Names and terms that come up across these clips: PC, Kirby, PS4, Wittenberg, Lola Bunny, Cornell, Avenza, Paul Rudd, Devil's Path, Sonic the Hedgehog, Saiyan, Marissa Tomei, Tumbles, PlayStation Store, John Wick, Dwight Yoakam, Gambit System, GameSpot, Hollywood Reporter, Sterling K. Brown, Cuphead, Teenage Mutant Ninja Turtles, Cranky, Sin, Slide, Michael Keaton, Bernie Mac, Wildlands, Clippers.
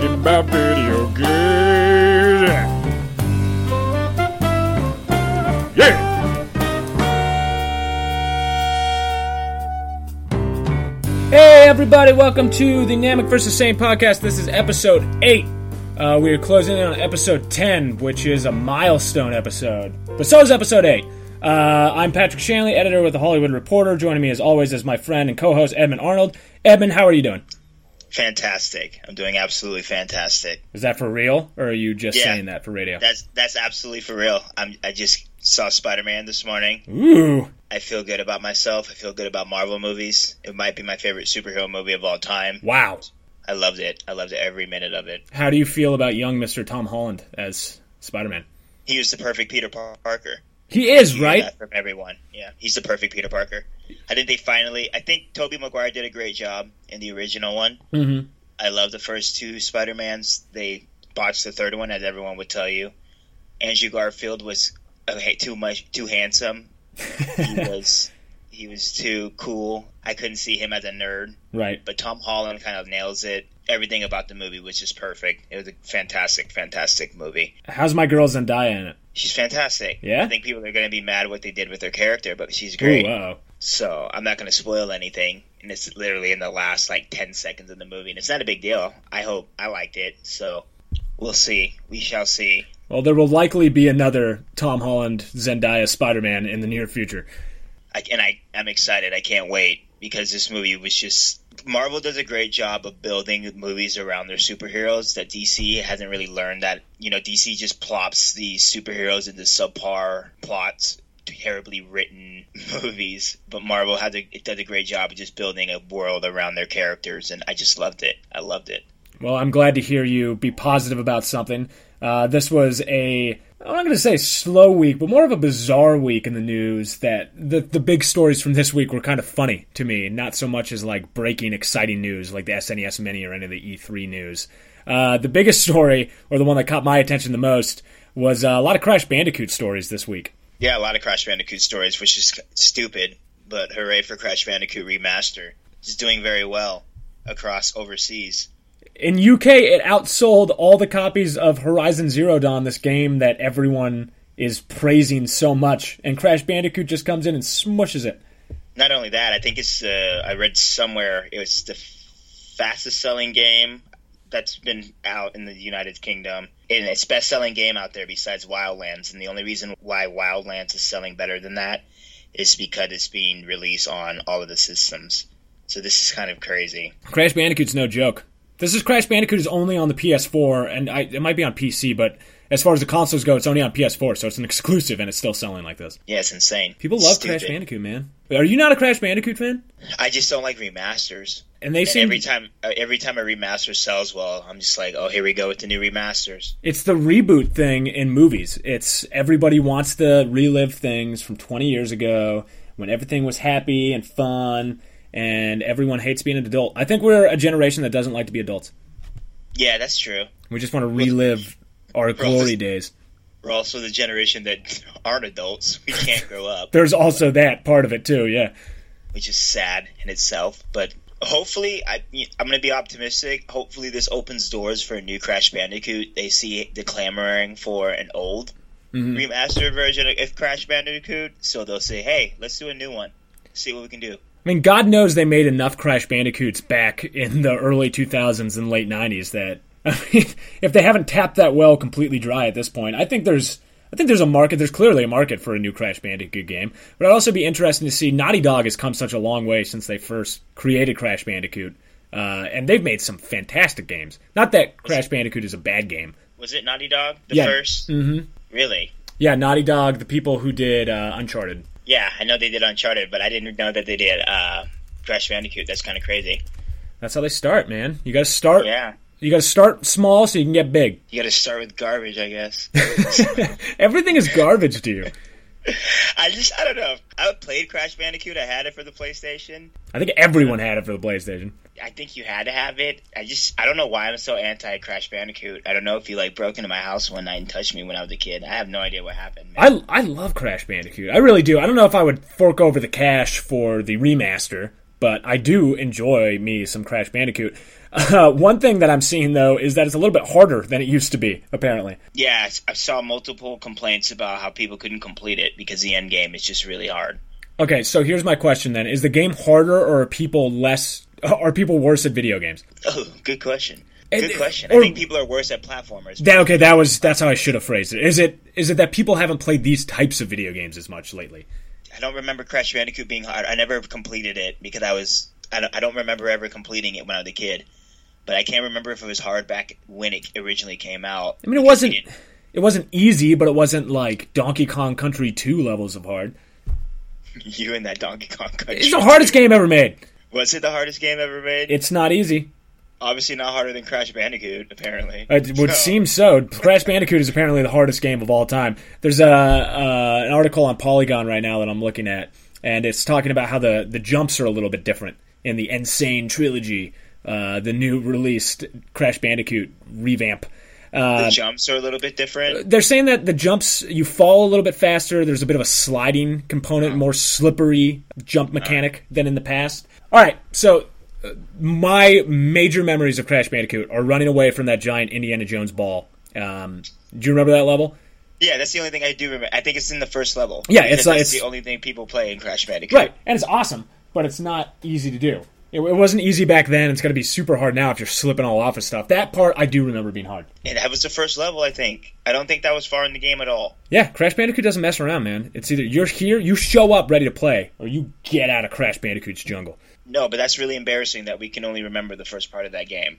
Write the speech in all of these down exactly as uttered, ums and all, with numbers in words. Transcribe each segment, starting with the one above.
talking about video games. Yeah! Hey everybody, welcome to the Namek versus. Sane podcast. This is episode eight. Uh, we are closing in on episode ten, which is a milestone episode. But so is episode eight. Uh, I'm Patrick Shanley, editor with The Hollywood Reporter. Joining me as always is my friend and co-host Edmund Arnold. Edmund, how are you doing? Fantastic. I'm doing absolutely fantastic. Is that for real, or are you just yeah, saying that for radio? That's that's absolutely for real. I'm, I just saw Spider-Man this morning. Ooh. I feel good about myself. I feel good about Marvel movies. It might be my favorite superhero movie of all time. Wow. I loved it. I loved every minute of it. How do you feel about young Mister Tom Holland as Spider-Man? He was the perfect Peter Parker. He is, you right? From everyone. Yeah, he's the perfect Peter Parker. I think they finally... I think Tobey Maguire did a great job in the original one. Mm-hmm. I love the first two Spider-Mans. They botched the third one, as everyone would tell you. Andrew Garfield was okay, too much, too handsome. he was he was too cool. I couldn't see him as a nerd. Right. But Tom Holland kind of nails it. Everything about the movie was just perfect. It was a fantastic, fantastic movie. How's my girl Zendaya in it? She's fantastic. Yeah? I think people are going to be mad what they did with her character, but she's great. Ooh, wow. So I'm not going to spoil anything. And it's literally in the last like ten seconds of the movie. And it's not a big deal. I hope. I liked it. So we'll see. We shall see. Well, there will likely be another Tom Holland, Zendaya, Spider-Man in the near future. I, and I, I'm excited. I can't wait because this movie was just... Marvel does a great job of building movies around their superheroes that D C hasn't really learned that. You know, D C just plops these superheroes into subpar plots, terribly written movies. But Marvel had a, it does a great job of just building a world around their characters, and I just loved it. I loved it. Well, I'm glad to hear you be positive about something. Uh, this was a, I'm not going to say slow week, but more of a bizarre week in the news that the the big stories from this week were kind of funny to me. Not so much as like breaking exciting news like the S N E S Mini or any of the E three news. Uh, the biggest story, or the one that caught my attention the most, was uh, a lot of Crash Bandicoot stories this week. Yeah, a lot of Crash Bandicoot stories, which is stupid, but hooray for Crash Bandicoot Remaster. It's doing very well across overseas. In U K, it outsold all the copies of Horizon Zero Dawn, this game that everyone is praising so much, and Crash Bandicoot just comes in and smushes it. Not only that, I think it's, uh, I read somewhere, it's the fastest-selling game that's been out in the United Kingdom, and it's best-selling game out there besides Wildlands, and the only reason why Wildlands is selling better than that is because it's being released on all of the systems. So this is kind of crazy. Crash Bandicoot's no joke. This is Crash Bandicoot is only on the P S four, and I, it might be on P C, but as far as the consoles go, it's only on P S four, so it's an exclusive, and it's still selling like this. Yeah, it's insane. People love Stupid. Crash Bandicoot, man. Are you not a Crash Bandicoot fan? I just don't like remasters. And they and seem... every time every time a remaster sells well, I'm just like, oh, here we go with the new remasters. It's the reboot thing in movies. It's everybody wants to relive things from twenty years ago when everything was happy and fun. And everyone hates being an adult. I think we're a generation that doesn't like to be adults. Yeah, that's true. We just want to relive we're, our glory days. We're also the generation that aren't adults. We can't grow up. There's also that part of it, too, yeah. Which is sad in itself. But hopefully, I, I'm going to be optimistic. Hopefully this opens doors for a new Crash Bandicoot. They see the clamoring for an old mm-hmm. remastered version of Crash Bandicoot. So they'll say, hey, let's do a new one. See what we can do. I mean, God knows they made enough Crash Bandicoots back in the early two thousands and late nineties that, I mean, if they haven't tapped that well completely dry at this point, I think there's I think there's a market. There's clearly a market for a new Crash Bandicoot game. But I'd also be interested to see Naughty Dog has come such a long way since they first created Crash Bandicoot, uh, and they've made some fantastic games. Not that Crash Bandicoot is a bad game. Was it Naughty Dog, the yeah. first? Mm-hmm. Really? Yeah, Naughty Dog, the people who did uh, Uncharted. Yeah, I know they did Uncharted, but I didn't know that they did uh, Crash Bandicoot. That's kind of crazy. That's how they start, man. You gotta start. Yeah. You gotta start small so you can get big. You gotta start with garbage, I guess. Everything is garbage to you. I just, I don't know. I played Crash Bandicoot. I had it for the PlayStation. I think everyone had it for the PlayStation. I think you had to have it. I just, I don't know why I'm so anti-Crash Bandicoot. I don't know if you, like, broke into my house one night and touched me when I was a kid. I have no idea what happened, man. I, I love Crash Bandicoot. I really do. I don't know if I would fork over the cash for the remaster, but I do enjoy me some Crash Bandicoot. Uh, one thing that I'm seeing, though, is that it's a little bit harder than it used to be, apparently. Yeah, I saw multiple complaints about how people couldn't complete it because the end game is just really hard. Okay, so here's my question then. Is the game harder, or are people less? Are people worse at video games? Oh, good question. Good question. I think people are worse at platformers. That, okay, that was that's how I should have phrased it. Is it is it that people haven't played these types of video games as much lately? I don't remember Crash Bandicoot being hard. I never completed it because I was I don't, I don't remember ever completing it when I was a kid. But I can't remember if it was hard back when it originally came out. I mean, it wasn't it, it wasn't easy, but it wasn't like Donkey Kong Country two levels of hard. You and that Donkey Kong Country. It's the hardest game ever made. Was it the hardest game ever made? It's not easy. Obviously not harder than Crash Bandicoot, apparently. It would so. seem so. Crash Bandicoot is apparently the hardest game of all time. There's a, uh, an article on Polygon right now that I'm looking at, and it's talking about how the, the jumps are a little bit different in the Insane Trilogy, uh, the new released Crash Bandicoot revamp. Uh, the jumps are a little bit different? They're saying that the jumps, you fall a little bit faster. There's a bit of a sliding component, oh. more slippery jump mechanic oh. than in the past. All right, so my major memories of Crash Bandicoot are running away from that giant Indiana Jones ball. Um, do you remember that level? Yeah, that's the only thing I do remember. I think it's in the first level. Yeah, it's, that's it's the only thing people play in Crash Bandicoot. Right, and it's awesome, but it's not easy to do. It wasn't easy back then. It's going to be super hard now if you're slipping all off of stuff. That part I do remember being hard. And that was the first level, I think. I don't think that was far in the game at all. Yeah, Crash Bandicoot doesn't mess around, man. It's either you're here, you show up ready to play, or you get out of Crash Bandicoot's jungle. No, but that's really embarrassing that we can only remember the first part of that game.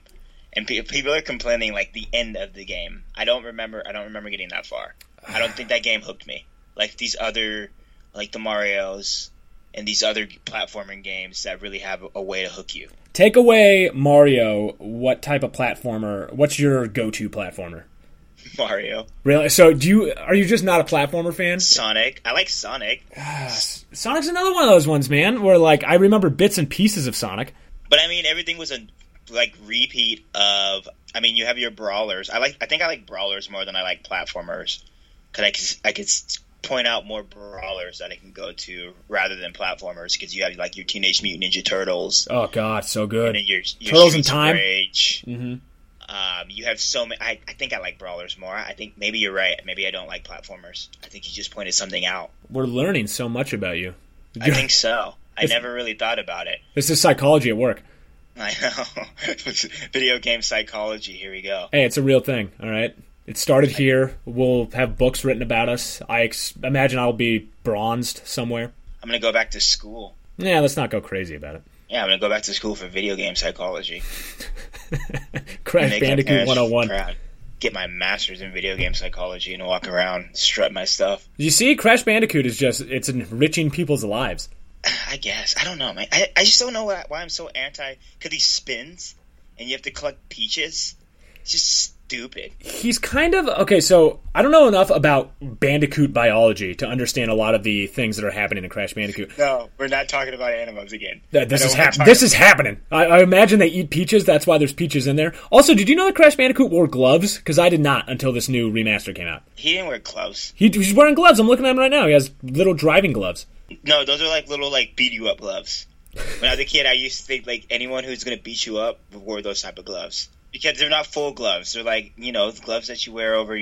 And pe- people are complaining, like, the end of the game. I don't remember I don't remember getting that far. I don't think that game hooked me. Like these other, like the Marios and these other platforming games that really have a way to hook you. Take away Mario, what type of platformer, what's your go-to platformer? Mario. Really? So do you, are you just not a platformer fan? Sonic. I like Sonic. Sonic's another one of those ones, man, where, like, I remember bits and pieces of Sonic. But, I mean, everything was a, like, repeat of, I mean, you have your brawlers. I like. I think I like brawlers more than I like platformers, because I could, I could point out more brawlers that I can go to rather than platformers, because you have, like, your Teenage Mutant Ninja Turtles. Oh, God, so good. And then your, your Turtles in Time. Rage. Mm-hmm. Um, you have so many. I, I think I like brawlers more. I think maybe you're right. Maybe I don't like platformers. I think you just pointed something out. We're learning so much about you. I think so. I it's, never really thought about it. This is psychology at work. I know. Video game psychology. Here we go. Hey, it's a real thing. All right. It started here. We'll have books written about us. I ex- imagine I'll be bronzed somewhere. I'm going to go back to school. Yeah, let's not go crazy about it. Yeah, I'm going to go back to school for video game psychology. Crash Bandicoot one oh one. Proud. Get my master's in video game psychology and walk around, strut my stuff. You see, Crash Bandicoot is just, it's enriching people's lives. I guess. I don't know, man. I, I just don't know why, why I'm so anti, because he spins and you have to collect peaches. It's just stupid. He's kind of, okay, so I don't know enough about Bandicoot biology to understand a lot of the things that are happening in Crash Bandicoot. No, we're not talking about animals again. Uh, this, is hap- this is happening. I, I imagine they eat peaches. That's why there's peaches in there. Also, did you know that Crash Bandicoot wore gloves? Because I did not until this new remaster came out. He didn't wear gloves. He, he's wearing gloves. I'm looking at him right now. He has little driving gloves. No, those are like little, like, beat-you-up gloves. When I was a kid, I used to think, like, anyone who's going to beat you up wore those type of gloves. Because they're not full gloves. They're like, you know, the gloves that you wear over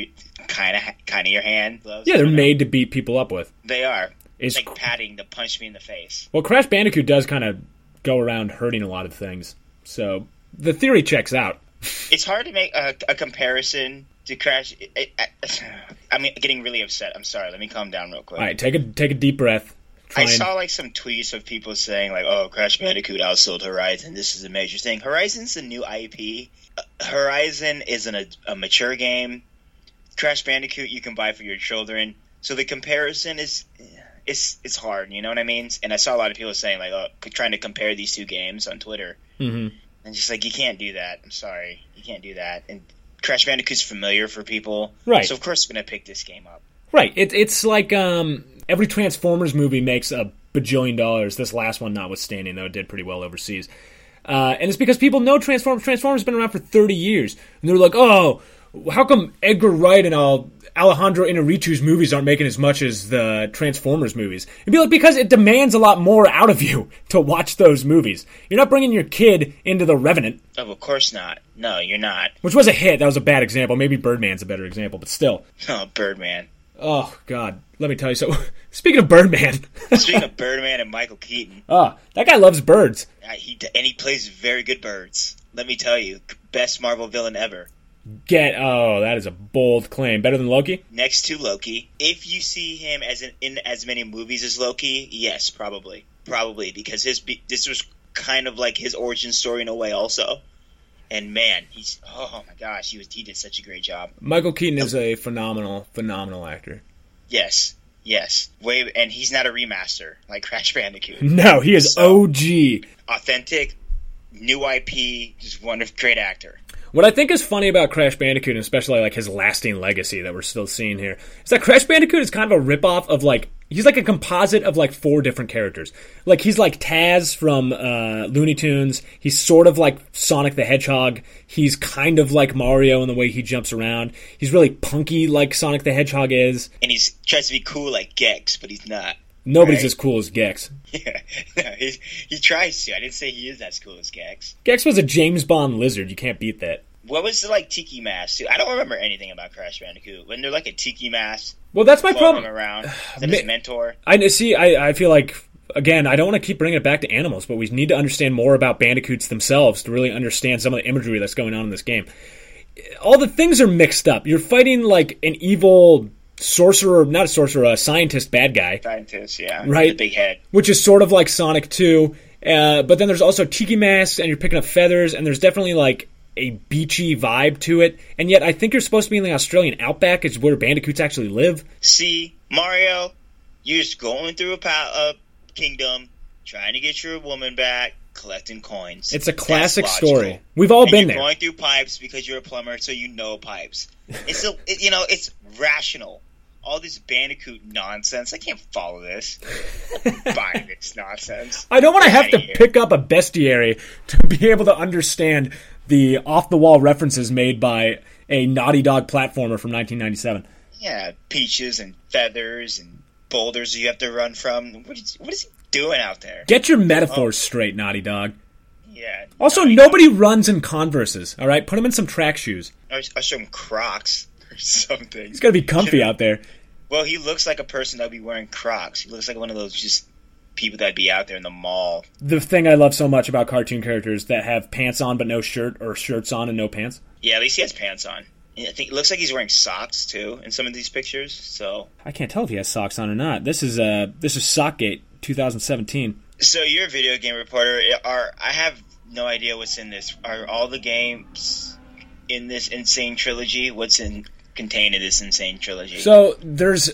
kind of kind of your hand. Gloves, yeah, they're made to beat people up with. They are. It's like padding to punch me in the face. Well, Crash Bandicoot does kind of go around hurting a lot of things. So the theory checks out. It's hard to make a, a comparison to Crash. It, it, I'm getting really upset. I'm sorry. Let me calm down real quick. All right, take a, take a deep breath. I saw, like, some tweets of people saying, like, oh, Crash Bandicoot outsold Horizon. This is a major thing. Horizon's a new I P. Uh, Horizon isn't a, a mature game. Crash Bandicoot you can buy for your children. So the comparison is it's, it's hard, you know what I mean? And I saw a lot of people saying, like, oh, trying to compare these two games on Twitter. Mm-hmm. And just like, you can't do that. I'm sorry. You can't do that. And Crash Bandicoot's familiar for people. Right. So, of course, we're going to pick this game up. Right. It, it's like... um. Every Transformers movie makes a bajillion dollars, this last one notwithstanding, though it did pretty well overseas. Uh, and it's because people know Transformers. Transformers has been around for thirty years. And they're like, oh, how come Edgar Wright and all Alejandro Inarritu's movies aren't making as much as the Transformers movies. It'd be like, because it demands a lot more out of you to watch those movies. You're not bringing your kid into The Revenant. Oh, of course not. No, you're not. Which was a hit. That was a bad example. Maybe Birdman's a better example, but still. Oh, Birdman. Oh, God. Let me tell you. So, speaking of Birdman. Speaking of Birdman and Michael Keaton. Oh, that guy loves birds. Uh, he, and he plays very good birds. Let me tell you. Best Marvel villain ever. Get, oh, that is a bold claim. Better than Loki? Next to Loki. If you see him as in, in as many movies as Loki, yes, probably. Probably, because his this was kind of like his origin story in a way also. And man, he's, oh my gosh, he was, he did such a great job. Michael Keaton is a phenomenal, phenomenal actor. Yes, yes. Way, and he's not a remaster like Crash Bandicoot. No, he is so, O G. Authentic, new I P, just one of great actor. What I think is funny about Crash Bandicoot, and especially like his lasting legacy that we're still seeing here, is that Crash Bandicoot is kind of a ripoff of like, he's like a composite of like four different characters. Like he's like Taz from uh, Looney Tunes. He's sort of like Sonic the Hedgehog. He's kind of like Mario in the way he jumps around. He's really punky like Sonic the Hedgehog is. And he tries to be cool like Gex, but he's not. Nobody's right? As cool as Gex. Yeah, no, he, he tries to. I didn't say he is as cool as Gex. Gex was a James Bond lizard. You can't beat that. What was the, like, tiki mask, too? I don't remember anything about Crash Bandicoot. Wasn't there, like, a tiki mask? Well, that's my problem. Around? Is that his mentor? I, see, I, I feel like, again, I don't want to keep bringing it back to animals, but we need to understand more about bandicoots themselves to really understand some of the imagery that's going on in this game. All the things are mixed up. You're fighting, like, an evil sorcerer, not a sorcerer, a scientist bad guy. Scientist, yeah. Right? The big head. Which is sort of like Sonic two. Uh, but then there's also tiki masks, and you're picking up feathers, and there's definitely, like, a beachy vibe to it, and yet I think you're supposed to be in the Australian outback is where bandicoots actually live. See, Mario, you're just going through a, pow- a kingdom, trying to get your woman back, collecting coins. It's a classic story. We've all and been you're there. You're going through pipes because you're a plumber, so you know pipes. It's a, it, you know, it's rational. All this Bandicoot nonsense. I can't follow this. I'm buying this nonsense. I don't want to have to here. pick up a bestiary to be able to understand the off-the-wall references made by a Naughty Dog platformer from nineteen ninety-seven. Yeah, peaches and feathers and boulders you have to run from. What is, what is he doing out there? Get your metaphors oh. straight, Naughty Dog. Yeah. Also, Naughty nobody Dog. runs in Converses, all right? Put them in some track shoes. Or, or some Crocs. Or something. He's got to be comfy out there. Well, he looks like a person that would be wearing Crocs. He looks like one of those just people that would be out there in the mall. The thing I love so much about cartoon characters that have pants on but no shirt, or shirts on and no pants. Yeah, at least he has pants on. And I think it looks like he's wearing socks too in some of these pictures. So I can't tell if he has socks on or not. This is uh this is Sockgate twenty seventeen. So you're a video game reporter. Are I have no idea what's in this. Are all the games in this insane trilogy? What's in? Contained in this insane trilogy. So there's,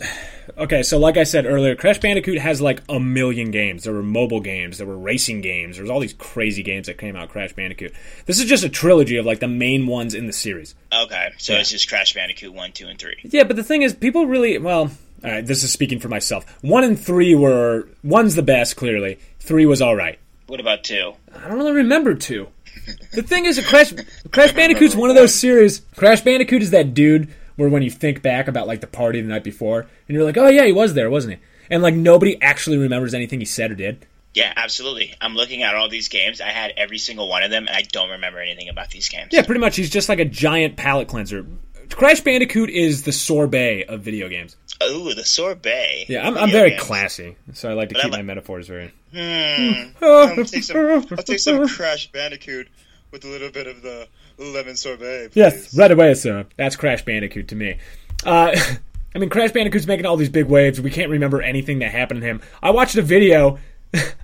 okay, so like I said earlier, Crash Bandicoot has like a million games. There were mobile games, there were racing games, there was all these crazy games that came out of Crash Bandicoot. This is just a trilogy of like the main ones in the series. Okay, so yeah. It's just Crash Bandicoot one, two, and three. Yeah, but the thing is, people really, well, all right, this is speaking for myself. one and three were, one's the best, clearly. three was all right. What about two? I don't really remember two. The thing is, Crash, Crash Bandicoot's one of those series. Crash Bandicoot is that dude where when you think back about, like, the party the night before, and you're like, oh, yeah, he was there, wasn't he? And, like, nobody actually remembers anything he said or did. Yeah, absolutely. I'm looking at all these games. I had every single one of them, and I don't remember anything about these games. Yeah, pretty much. He's just like a giant palate cleanser. Crash Bandicoot is the sorbet of video games. Ooh, the sorbet. Yeah, I'm, I'm very games. classy, so I like to but keep like, my metaphors very... Hmm, I'll take some, I'll take some Crash Bandicoot with a little bit of the... lemon sorbet, please. Yes, right away, sir. That's Crash Bandicoot to me. Uh, I mean, Crash Bandicoot's making all these big waves. We can't remember anything that happened to him. I watched a video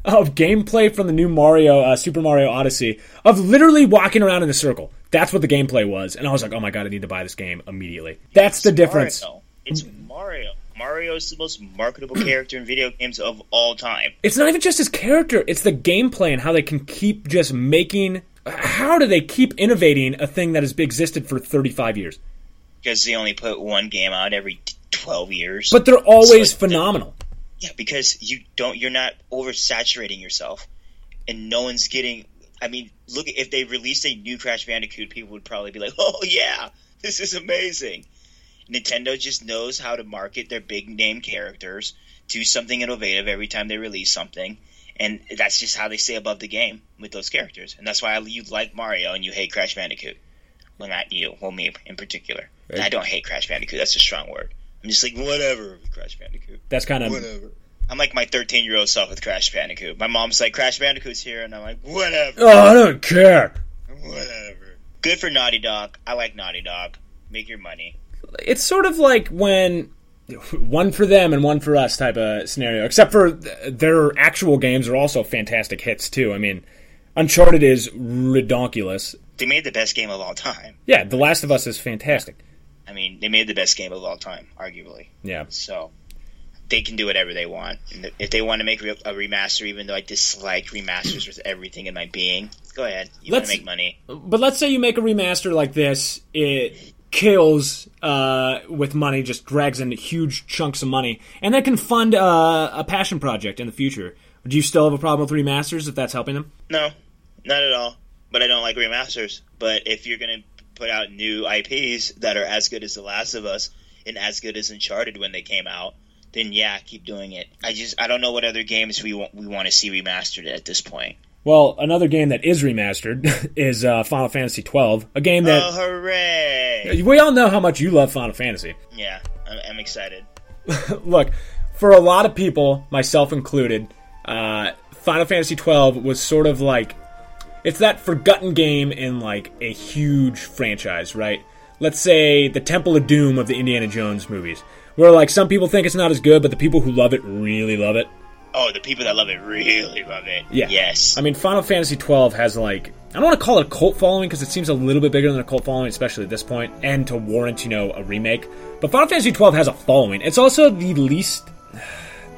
of gameplay from the new Mario, uh, Super Mario Odyssey, of literally walking around in a circle. That's what the gameplay was. And I was like, oh my god, I need to buy this game immediately. That's it's the difference. Mario. It's Mario. Mario is the most marketable character in video games of all time. It's not even just his character. It's the gameplay and how they can keep just making... How do they keep innovating a thing that has existed for thirty-five years? Because they only put one game out every twelve years. But they're always so phenomenal. They're, yeah, because you don't, you're not oversaturating yourself. And no one's getting... I mean, look, if they released a new Crash Bandicoot, people would probably be like, oh, yeah, this is amazing. Nintendo just knows how to market their big name characters to something innovative every time they release something. And that's just how they stay above the game with those characters. And that's why you like Mario and you hate Crash Bandicoot. Well, not you. Well, me in particular. Right. I don't hate Crash Bandicoot. That's a strong word. I'm just like, whatever with Crash Bandicoot. That's kind of... Whatever. I'm like my thirteen-year-old self with Crash Bandicoot. My mom's like, Crash Bandicoot's here. And I'm like, whatever. Oh, I don't care. Whatever. Good for Naughty Dog. I like Naughty Dog. Make your money. It's sort of like when... one for them and one for us type of scenario, except for their actual games are also fantastic hits too. I mean, Uncharted is redonkulous. They made the best game of all time. Yeah, The Last of Us is fantastic. I mean, they made the best game of all time, arguably. Yeah. So, they can do whatever they want. And if they want to make a remaster, even though I dislike remasters with everything in my being, go ahead. You let's, want to make money. But let's say you make a remaster like this, it... kills uh, with money, just drags in huge chunks of money, and that can fund uh, a passion project in the future. Do you still have a problem with remasters if that's helping them? No, not at all. But I don't like remasters. But if you're going to put out new I Ps that are as good as The Last of Us and as good as Uncharted when they came out, then yeah, keep doing it. I just I don't know what other games we want we want to see remastered at this point. Well, another game that is remastered is uh, Final Fantasy twelve, a game that... Oh, hooray! We all know how much you love Final Fantasy. Yeah, I'm, I'm excited. Look, for a lot of people, myself included, uh, Final Fantasy twelve was sort of like... it's that forgotten game in, like, a huge franchise, right? Let's say the Temple of Doom of the Indiana Jones movies, where, like, some people think it's not as good, but the people who love it really love it. Oh, the people that love it really love it. Yeah. Yes. I mean, Final Fantasy twelve has, like... I don't want to call it a cult following, because it seems a little bit bigger than a cult following, especially at this point, and to warrant, you know, a remake. But Final Fantasy twelve has a following. It's also the least...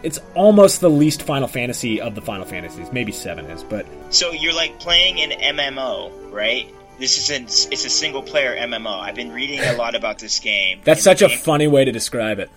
it's almost the least Final Fantasy of the Final Fantasies. Maybe seven is, but... So you're, like, playing an M M O, right? This is an, it's a single-player M M O. I've been reading a lot about this game. That's such a game. Funny way to describe it.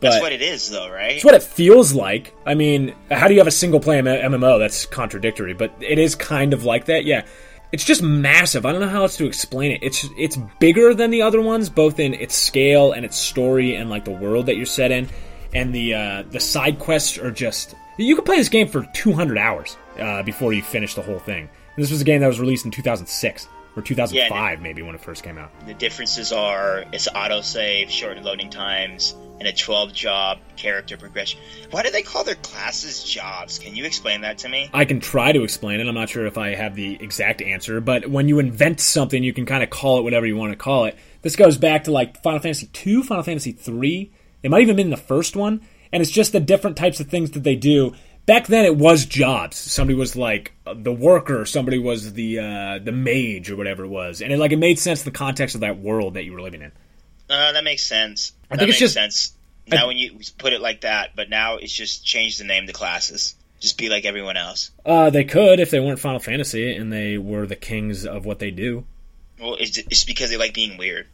But that's what it is, though, right? It's what it feels like. I mean, how do you have a single-player M M O? That's contradictory, but it is kind of like that, yeah. It's just massive. I don't know how else to explain it. It's it's bigger than the other ones, both in its scale and its story and, like, the world that you're set in. And the uh, the side quests are just... you can play this game for two hundred hours uh, before you finish the whole thing. And this was a game that was released in two thousand six. Or two thousand five, yeah, maybe, when it first came out. The differences are it's autosave, short loading times, and a twelve-job character progression. Why do they call their classes jobs? Can you explain that to me? I can try to explain it. I'm not sure if I have the exact answer, but when you invent something, you can kind of call it whatever you want to call it. This goes back to, like, Final Fantasy two, Final Fantasy three. It might even have been the first one, and it's just the different types of things that they do. Back then, it was jobs. Somebody was, like, the worker. Somebody was the uh, the mage or whatever it was. And, it, like, it made sense in the context of that world that you were living in. Uh, that makes sense. I that think makes it's just, sense. Now I, when you put it like that, but now it's just change the name to classes. Just be like everyone else. Uh, they could if they weren't Final Fantasy and they were the kings of what they do. Well, it's, it's because they like being weird.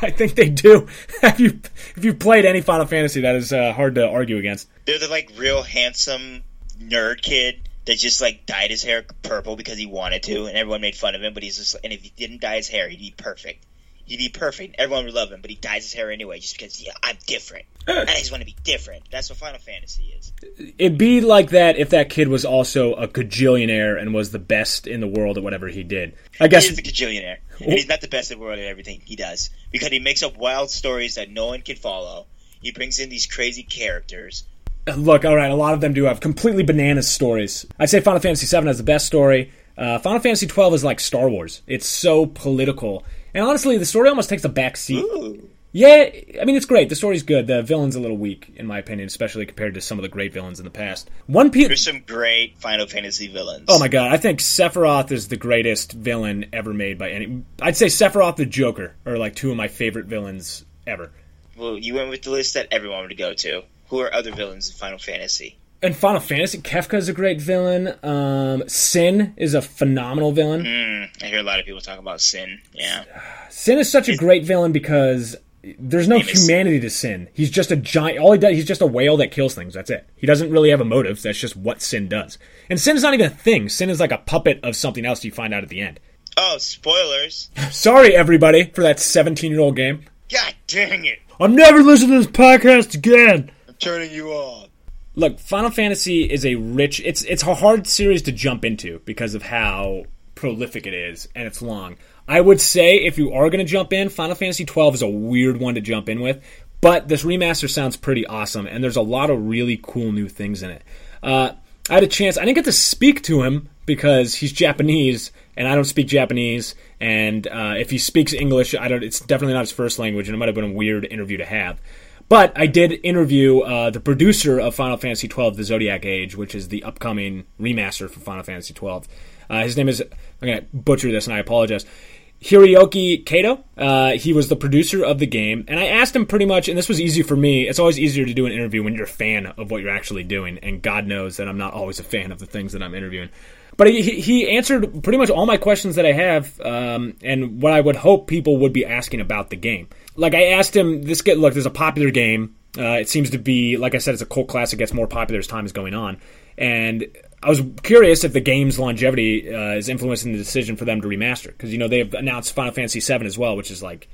I think they do. If you if you played any Final Fantasy, that is uh, hard to argue against. They're the like real handsome nerd kid that just like dyed his hair purple because he wanted to, and everyone made fun of him. But he's just, and if he didn't dye his hair, he'd be perfect. He'd be perfect. Everyone would love him, but he dyes his hair anyway just because yeah, I'm different. I just want to be different. That's what Final Fantasy is. It'd be like that if that kid was also a gajillionaire and was the best in the world at whatever he did. I guess he is a gajillionaire. And he's not the best in the world at everything he does because he makes up wild stories that no one can follow. He brings in these crazy characters. Look, all right, a lot of them do have completely bananas stories. I'd say Final Fantasy seven has the best story. Uh, Final Fantasy twelve is like Star Wars. It's so political. And honestly, the story almost takes a back seat. Ooh. Yeah, I mean, it's great. The story's good. The villain's a little weak, in my opinion, especially compared to some of the great villains in the past. One piece. There's some great Final Fantasy villains. Oh, my God. I think Sephiroth is the greatest villain ever made by any... I'd say Sephiroth the Joker are, like, two of my favorite villains ever. Well, you went with the list that everyone would go to. Who are other villains in Final Fantasy? In Final Fantasy, Kefka's a great villain. Um, Sin is a phenomenal villain. Mm, I hear a lot of people talk about Sin, yeah. Sin is such a great villain because there's no humanity to Sin. He's just a giant... all he does, he's just a whale that kills things. That's it. He doesn't really have a motive. That's just what Sin does. And Sin's not even a thing. Sin is like a puppet of something else you find out at the end. Oh, spoilers. Sorry, everybody, for that seventeen-year-old game. God dang it. I'm never listening to this podcast again. I'm turning you off. Look, Final Fantasy is a rich... It's it's a hard series to jump into because of how prolific it is, and it's long. I would say if you are going to jump in, Final Fantasy twelve is a weird one to jump in with, but this remaster sounds pretty awesome, and there's a lot of really cool new things in it. Uh, I had a chance... I didn't get to speak to him because he's Japanese, and I don't speak Japanese, and uh, if he speaks English, I don't. It's definitely not his first language, and it might have been a weird interview to have. But I did interview uh, the producer of Final Fantasy twelve, The Zodiac Age, which is the upcoming remaster for Final Fantasy twelve. Uh, his name is, I'm going to butcher this and I apologize, Hiroyuki Kato. Uh, he was the producer of the game. And I asked him pretty much, and this was easy for me, it's always easier to do an interview when you're a fan of what you're actually doing. And God knows that I'm not always a fan of the things that I'm interviewing. But he, he answered pretty much all my questions that I have, um, and what I would hope people would be asking about the game. Like, I asked him, this get, look, there's a popular game. Uh, it seems to be, like I said, it's a cult classic. It gets more popular as time is going on. And I was curious if the game's longevity uh, is influencing the decision for them to remaster. Because, you know, they've announced Final Fantasy seven as well, which is, like,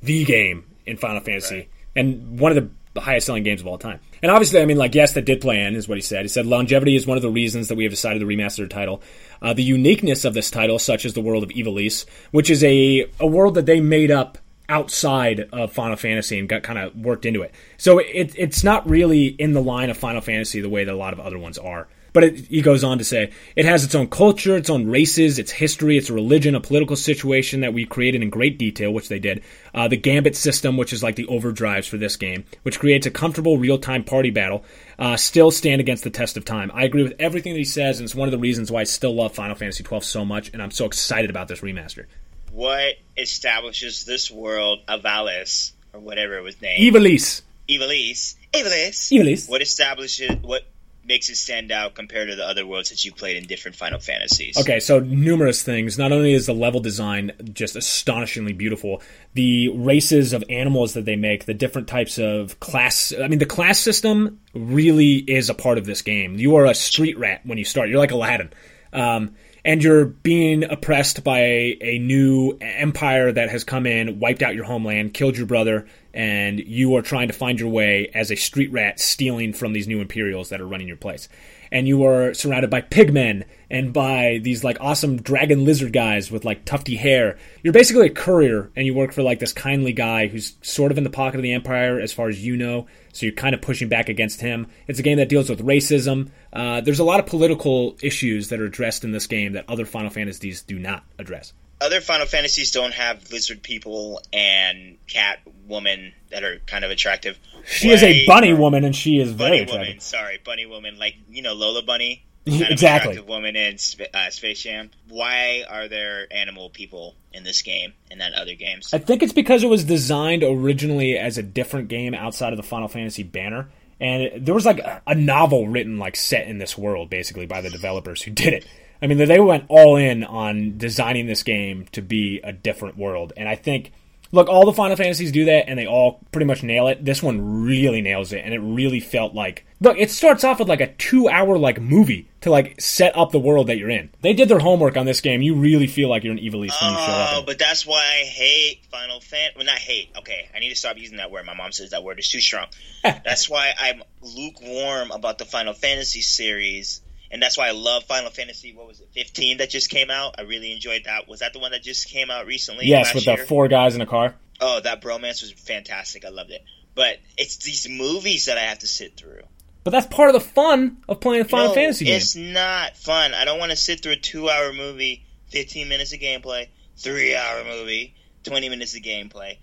the game in Final Fantasy. Right. And one of the... the highest-selling games of all time. And obviously, I mean, like, yes, that did play in, is what he said. He said, longevity is one of the reasons that we have decided to remaster the title. Uh, the uniqueness of this title, such as the world of Ivalice, which is a, a world that they made up outside of Final Fantasy and got kind of worked into it. So it, it's not really in the line of Final Fantasy the way that a lot of other ones are. But it, he goes on to say, it has its own culture, its own races, its history, its religion, a political situation that we created in great detail, which they did. Uh, the Gambit system, which is like the overdrives for this game, which creates a comfortable real-time party battle, uh, still stand against the test of time. I agree with everything that he says, and it's one of the reasons why I still love Final Fantasy twelve so much, and I'm so excited about this remaster. What establishes this world, Ivalice, or whatever it was named? Ivalice. Ivalice. Ivalice. Ivalice. What establishes... what makes it stand out compared to the other worlds that you played in different Final Fantasies? Okay, so numerous things. Not only is the level design just astonishingly beautiful, the races of animals that they make, the different types of class... I mean, the class system really is a part of this game. You are a street rat when you start. You're like Aladdin. Um, and you're being oppressed by a new empire that has come in, wiped out your homeland, killed your brother, and you are trying to find your way as a street rat stealing from these new Imperials that are running your place. And you are surrounded by pigmen and by these like awesome dragon lizard guys with like tufty hair. You're basically a courier, and you work for like this kindly guy who's sort of in the pocket of the Empire as far as you know, so you're kind of pushing back against him. It's a game that deals with racism. Uh, there's a lot of political issues that are addressed in this game that other Final Fantasies do not address. Other Final Fantasies don't have lizard people and cat woman that are kind of attractive. She Way, is a bunny woman, and she is very attractive. Woman, sorry, bunny woman, like, you know, Lola Bunny. Kind exactly. Of attractive woman in uh, Space Jam. Why are there animal people in this game and not other games? I think it's because it was designed originally as a different game outside of the Final Fantasy banner. And there was, like, a novel written, like, set in this world, basically, by the developers who did it. I mean, they went all in on designing this game to be a different world. And I think, look, all the Final Fantasies do that, and they all pretty much nail it. This one really nails it, and it really felt like... Look, it starts off with, like, a two-hour, like, movie to, like, set up the world that you're in. They did their homework on this game. You really feel like you're an Ivalice oh, when you show up. Oh, but that's why I hate Final Fantasy... Well, not hate. Okay, I need to stop using that word. My mom says that word is too strong. That's why I'm lukewarm about the Final Fantasy series... And that's why I love Final Fantasy, what was it, fifteen that just came out? I really enjoyed that. Was that the one that just came out recently? Yes, with the four guys in a car. Oh, that bromance was fantastic. I loved it. But it's these movies that I have to sit through. But that's part of the fun of playing a Final Fantasy game. It's not fun. I don't want to sit through a two-hour movie, fifteen minutes of gameplay, three-hour movie, twenty minutes of gameplay.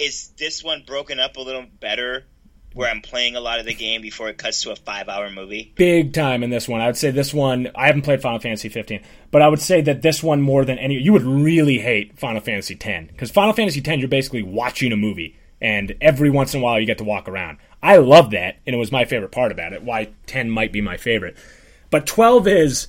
Is this one broken up a little better? Where I'm playing a lot of the game before it cuts to a five-hour movie. Big time in this one. I would say this one... I haven't played Final Fantasy fifteen, but I would say that this one more than any... You would really hate Final Fantasy ten, because Final Fantasy ten, you're basically watching a movie, and every once in a while you get to walk around. I love that, and it was my favorite part about it, why ten might be my favorite. But twelve is...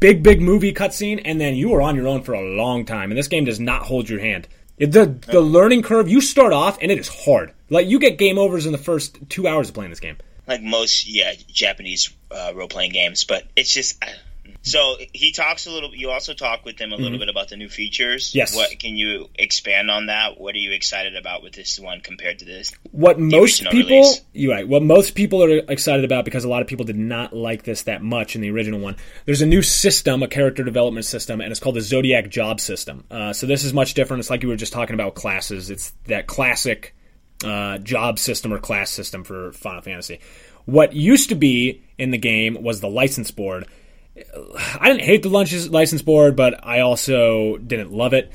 Big, big movie cutscene, and then you are on your own for a long time, and this game does not hold your hand. The the learning curve, you start off, and it is hard. Like, you get game overs in the first two hours of playing this game. Like most, yeah, Japanese uh, role-playing games, but it's just... I, So he talks a little. You also talk with him a little mm-hmm. bit about the new features. Yes. What can you expand on that? What are you excited about with this one compared to this? What most people, you're right. What most people are excited about, because a lot of people did not like this that much in the original one. There's a new system, a character development system, and it's called the Zodiac Job System. Uh, so this is much different. It's like you were just talking about classes. It's that classic uh, job system or class system for Final Fantasy. What used to be in the game was the license board. I didn't hate the license board, but I also didn't love it.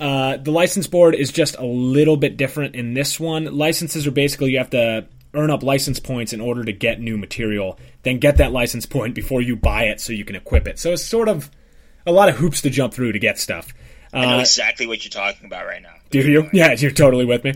Uh, the license board is just a little bit different in this one. Licenses are basically you have to earn up license points in order to get new material, then get that license point before you buy it so you can equip it. So it's sort of a lot of hoops to jump through to get stuff. Uh, I know exactly what you're talking about right now. Do you? Yeah, you're totally with me.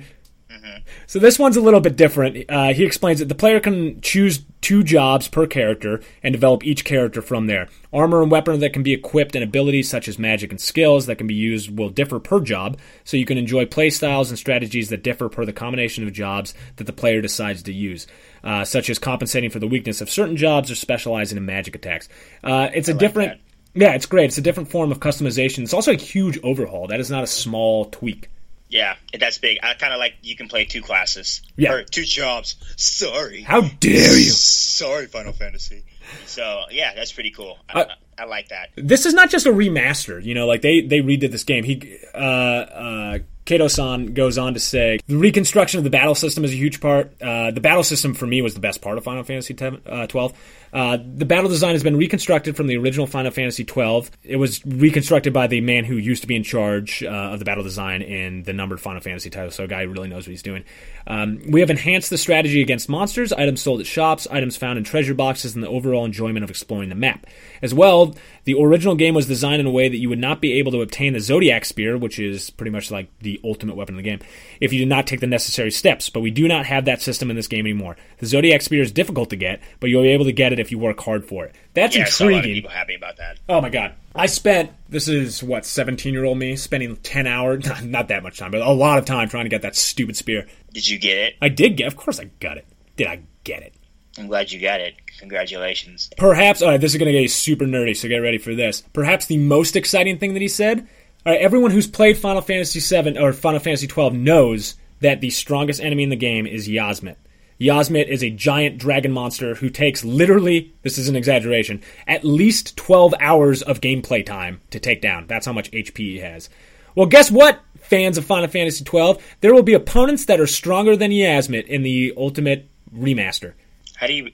Mm-hmm. So this one's a little bit different. Uh, he explains that the player can choose two jobs per character and develop each character from there. Armor and weapon that can be equipped and abilities such as magic and skills that can be used will differ per job, so you can enjoy playstyles and strategies that differ per the combination of jobs that the player decides to use, uh, such as compensating for the weakness of certain jobs or specializing in magic attacks. Uh, it's I a like different... That. Yeah, it's great. It's a different form of customization. It's also a huge overhaul. That is not a small tweak. Yeah, that's big. I kind of like you can play two classes. Yeah. Or two jobs. Sorry. How dare you? Sorry, Final Fantasy. So, yeah, that's pretty cool. I, uh, I like that. This is not just a remaster. You know, like, they, they redid this game. He, uh, uh, Kato-san goes on to say, the reconstruction of the battle system is a huge part. Uh, the battle system, for me, was the best part of Final Fantasy twelve. Uh, the battle design has been reconstructed from the original Final Fantasy twelve. It was reconstructed by the man who used to be in charge uh, of the battle design in the numbered Final Fantasy title, so a guy who really knows what he's doing. Um, we have enhanced the strategy against monsters, items sold at shops, items found in treasure boxes, and the overall enjoyment of exploring the map. As well, the original game was designed in a way that you would not be able to obtain the Zodiac Spear, which is pretty much like the ultimate weapon in the game, if you did not take the necessary steps, but we do not have that system in this game anymore. The Zodiac Spear is difficult to get, but you'll be able to get it if you work hard for it. That's yeah, intriguing. I saw a lot of people happy about that. Oh my god. I spent, this is what, seventeen-year-old me, spending ten hours, not, not that much time, but a lot of time trying to get that stupid spear. Did you get it? I did get it. Of course I got it. Did I get it? I'm glad you got it. Congratulations. Perhaps, alright, this is going to get super nerdy, so get ready for this. Perhaps the most exciting thing that he said, alright, everyone who's played Final Fantasy seven, or Final Fantasy twelve knows that the strongest enemy in the game is Yasmet. Yasmet is a giant dragon monster who takes literally, this is an exaggeration, at least twelve hours of gameplay time to take down. That's how much H P he has. Well, guess what, fans of Final Fantasy twelve? There will be opponents that are stronger than Yasmet in the Ultimate Remaster. How do you...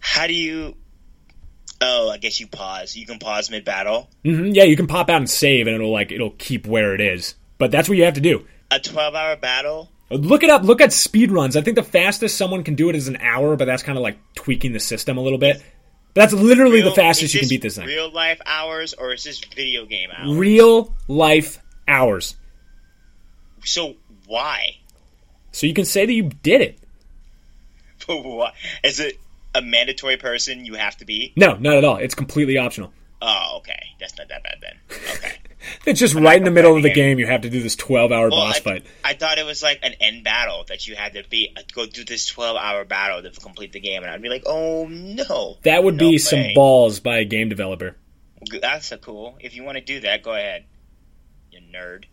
How do you... Oh, I guess you pause. You can pause mid-battle? Mm-hmm, yeah, you can pop out and save, and it'll like it'll keep where it is. But that's what you have to do. A twelve-hour battle... Look it up. Look at speedruns. I think the fastest someone can do it is an hour, but that's kind of like tweaking the system a little bit. That's literally real, the fastest you can beat this thing. Real life hours, or is this video game hours? Real life hours. So why? So you can say that you did it. But why? Is it a mandatory person you have to be? No, not at all. It's completely optional. Oh, okay. That's not that bad then. Okay. It's just I'm right in the middle of the game. You have to do this twelve-hour well, boss I, fight. I thought it was like an end battle that you had to be go do this twelve-hour battle to complete the game, and I'd be like, oh no. That would no be play. Some balls by a game developer. That's a cool. If you want to do that, go ahead. You nerd.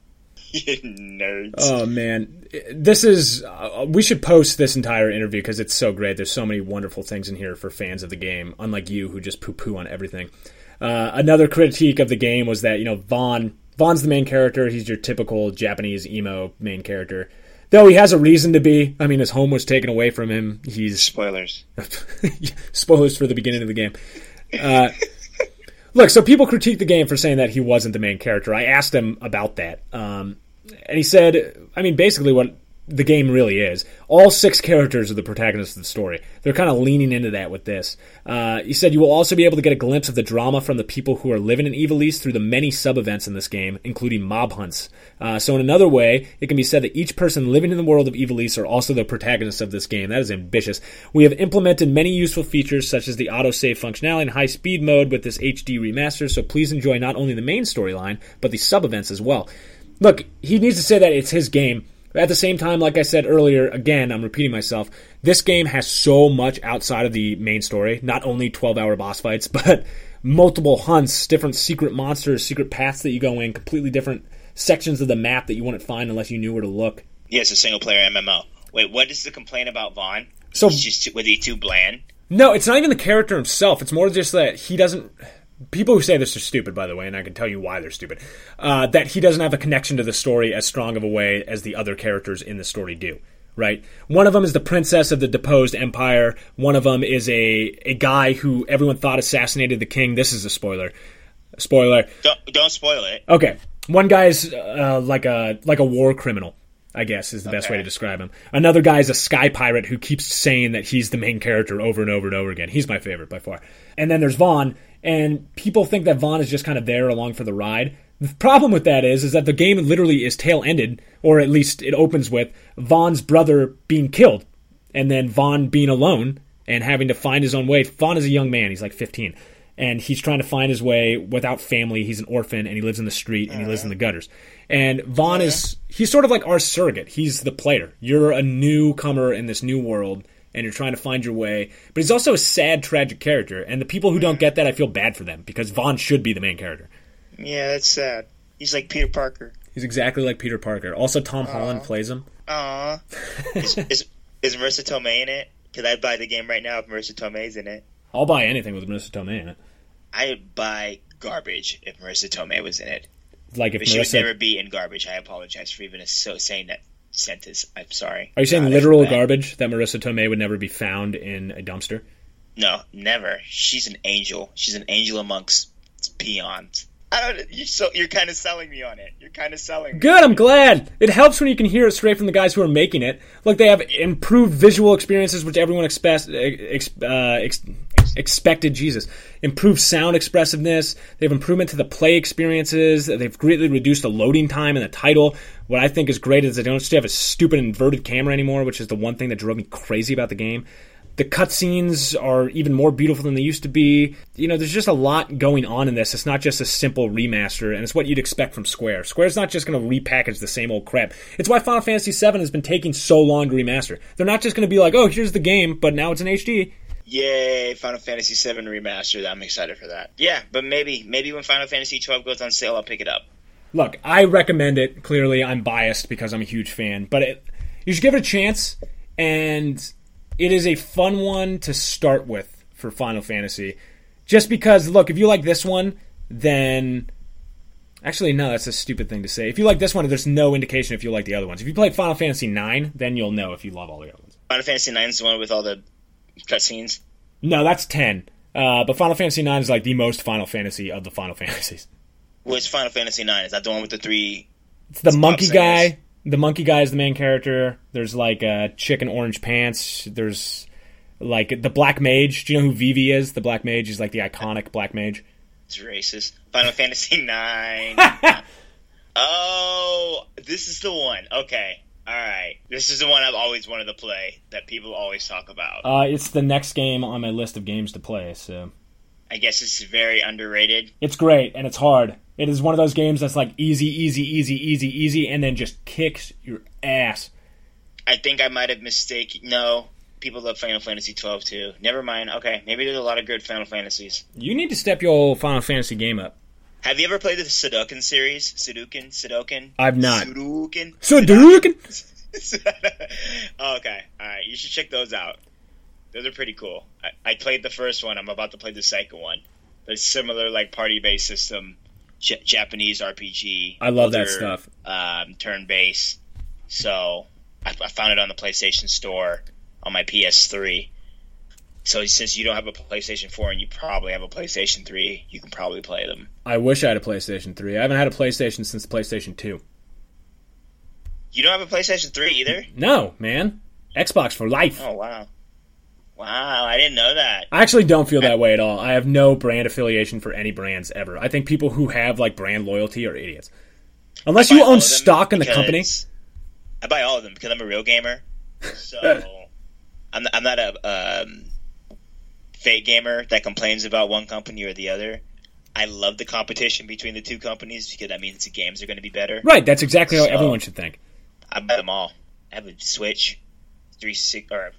You nerds. Oh man, this is. Uh, we should post this entire interview because it's so great. There's so many wonderful things in here for fans of the game. Unlike you, who just poo-poo on everything. Uh, another critique of the game was that, you know, Vaughn, Vaughn's the main character. He's your typical Japanese emo main character. Though he has a reason to be. I mean, his home was taken away from him. He's... Spoilers. Spoilers for the beginning of the game. Uh, look, so people critique the game for saying that he wasn't the main character. I asked him about that. Um, and he said, I mean, basically what the game really is. All six characters are the protagonists of the story. They're kind of leaning into that with this. Uh, he said you will also be able to get a glimpse of the drama from the people who are living in Ivalice through the many sub-events in this game, including mob hunts. Uh, so in another way, it can be said that each person living in the world of Ivalice are also the protagonists of this game. That is ambitious. We have implemented many useful features such as the autosave functionality and high-speed mode with this H D remaster, so please enjoy not only the main storyline, but the sub-events as well. Look, he needs to say that it's his game. At the same time, like I said earlier, again, I'm repeating myself, this game has so much outside of the main story, not only twelve-hour boss fights, but multiple hunts, different secret monsters, secret paths that you go in, completely different sections of the map that you wouldn't find unless you knew where to look. Yeah, it's a single-player M M O. Wait, what is the complaint about Vaughn? So, he's just too, was he too bland? No, it's not even the character himself. It's more just that he doesn't... People who say this are stupid, by the way, and I can tell you why they're stupid, uh, that he doesn't have a connection to the story as strong of a way as the other characters in the story do. Right? One of them is the princess of the deposed empire. One of them is a, a guy who everyone thought assassinated the king. This is a spoiler. Spoiler. Don't, don't spoil it. Okay. One guy is uh, like a like a war criminal, I guess, is the okay. best way to describe him. Another guy is a sky pirate who keeps saying that he's the main character over and over and over again. He's my favorite by far. And then there's Vaughn, and people think that Vaughn is just kind of there along for the ride. The problem with that is, is that the game literally is tail-ended, or at least it opens with Vaughn's brother being killed, and then Vaughn being alone and having to find his own way. Vaughn is a young man. He's like fifteen, and he's trying to find his way without family. He's an orphan, and he lives in the street, and he lives in the gutters. And Vaughn is, he's sort of like our surrogate. He's the player. You're a newcomer in this new world, and you're trying to find your way. But he's also a sad, tragic character, and the people who don't get that, I feel bad for them, because Vaughn should be the main character. Yeah, that's sad. He's like Peter Parker. He's exactly like Peter Parker. Also, Tom Aww. Holland plays him. Aww. is, is, is Marissa Tomei in it? Because I'd buy the game right now if Marissa Tomei's in it. I'll buy anything with Marissa Tomei in it. I'd buy garbage if Marissa Tomei was in it. Like if but Marissa... she would never be in garbage. I apologize for even so saying that sentence. I'm sorry. Are you saying God, literal that. garbage, that Marissa Tomei would never be found in a dumpster? No, never. She's an angel. She's an angel amongst peons. I don't, you're, so, you're kind of selling me on it. You're kind of selling me. Good, I'm glad. It helps when you can hear it straight from the guys who are making it. Look, they have improved visual experiences, which everyone expect, ex, uh, ex, expected. Jesus. Improved sound expressiveness. They have improvement to the play experiences. They've greatly reduced the loading time in the title. What I think is great is they don't just have a stupid inverted camera anymore, which is the one thing that drove me crazy about the game. The cutscenes are even more beautiful than they used to be. You know, there's just a lot going on in this. It's not just a simple remaster, and it's what you'd expect from Square. Square's not just going to repackage the same old crap. It's why Final Fantasy seven has been taking so long to remaster. They're not just going to be like, oh, here's the game, but now it's in H D. Yay, Final Fantasy seven remastered. I'm excited for that. Yeah, but maybe, maybe when Final Fantasy twelve goes on sale, I'll pick it up. Look, I recommend it. Clearly, I'm biased because I'm a huge fan, but it, you should give it a chance, and... it is a fun one to start with for Final Fantasy. Just because, look, if you like this one, then... Actually, no, that's a stupid thing to say. If you like this one, there's no indication if you like the other ones. If you play Final Fantasy nine, then you'll know if you love all the other ones. Final Fantasy nine is the one with all the cutscenes? No, that's ten. Uh, but Final Fantasy nine is like the most Final Fantasy of the Final Fantasies. Which Final Fantasy nine? Is that the one with the three... It's the monkey guy... The monkey guy is the main character. There's, like, a chick in orange pants. There's, like, the Black Mage. Do you know who Vivi is? The Black Mage is, like, the iconic Black Mage. It's racist. Final Fantasy nine. Oh, this is the one. Okay. All right. This is the one I've always wanted to play that people always talk about. Uh, it's the next game on my list of games to play, so... I guess it's very underrated. It's great, and it's hard. It is one of those games that's like easy, easy, easy, easy, easy, and then just kicks your ass. I think I might have mistaken. No, people love Final Fantasy twelve too. Never mind. Okay, maybe there's a lot of good Final Fantasies. You need to step your old Final Fantasy game up. Have you ever played the Sudoku series? Sudoku? Sudoku? I've not. Sudoku? Sudoku? Okay, alright, you should check those out. Those are pretty cool. I-, I played the first one. I'm about to play the second one. There's similar, like, party-based system. J- Japanese R P G. I love older, that stuff. Um, turn-based. So I-, I found it on the PlayStation Store on my P S three. So since you don't have a PlayStation four and you probably have a PlayStation three, you can probably play them. I wish I had a PlayStation three. I haven't had a PlayStation since the PlayStation two. You don't have a PlayStation three either? No, man. Xbox for life. Oh, wow. Wow, I didn't know that. I actually don't feel that way at all. I have no brand affiliation for any brands ever. I think people who have, like, brand loyalty are idiots. Unless you own stock in the company. I buy all of them because I'm a real gamer. So I'm not, I'm not a um, fake gamer that complains about one company or the other. I love the competition between the two companies because that means the games are going to be better. Right, that's exactly how everyone should think. I buy them all. I have a Switch. three sixty, or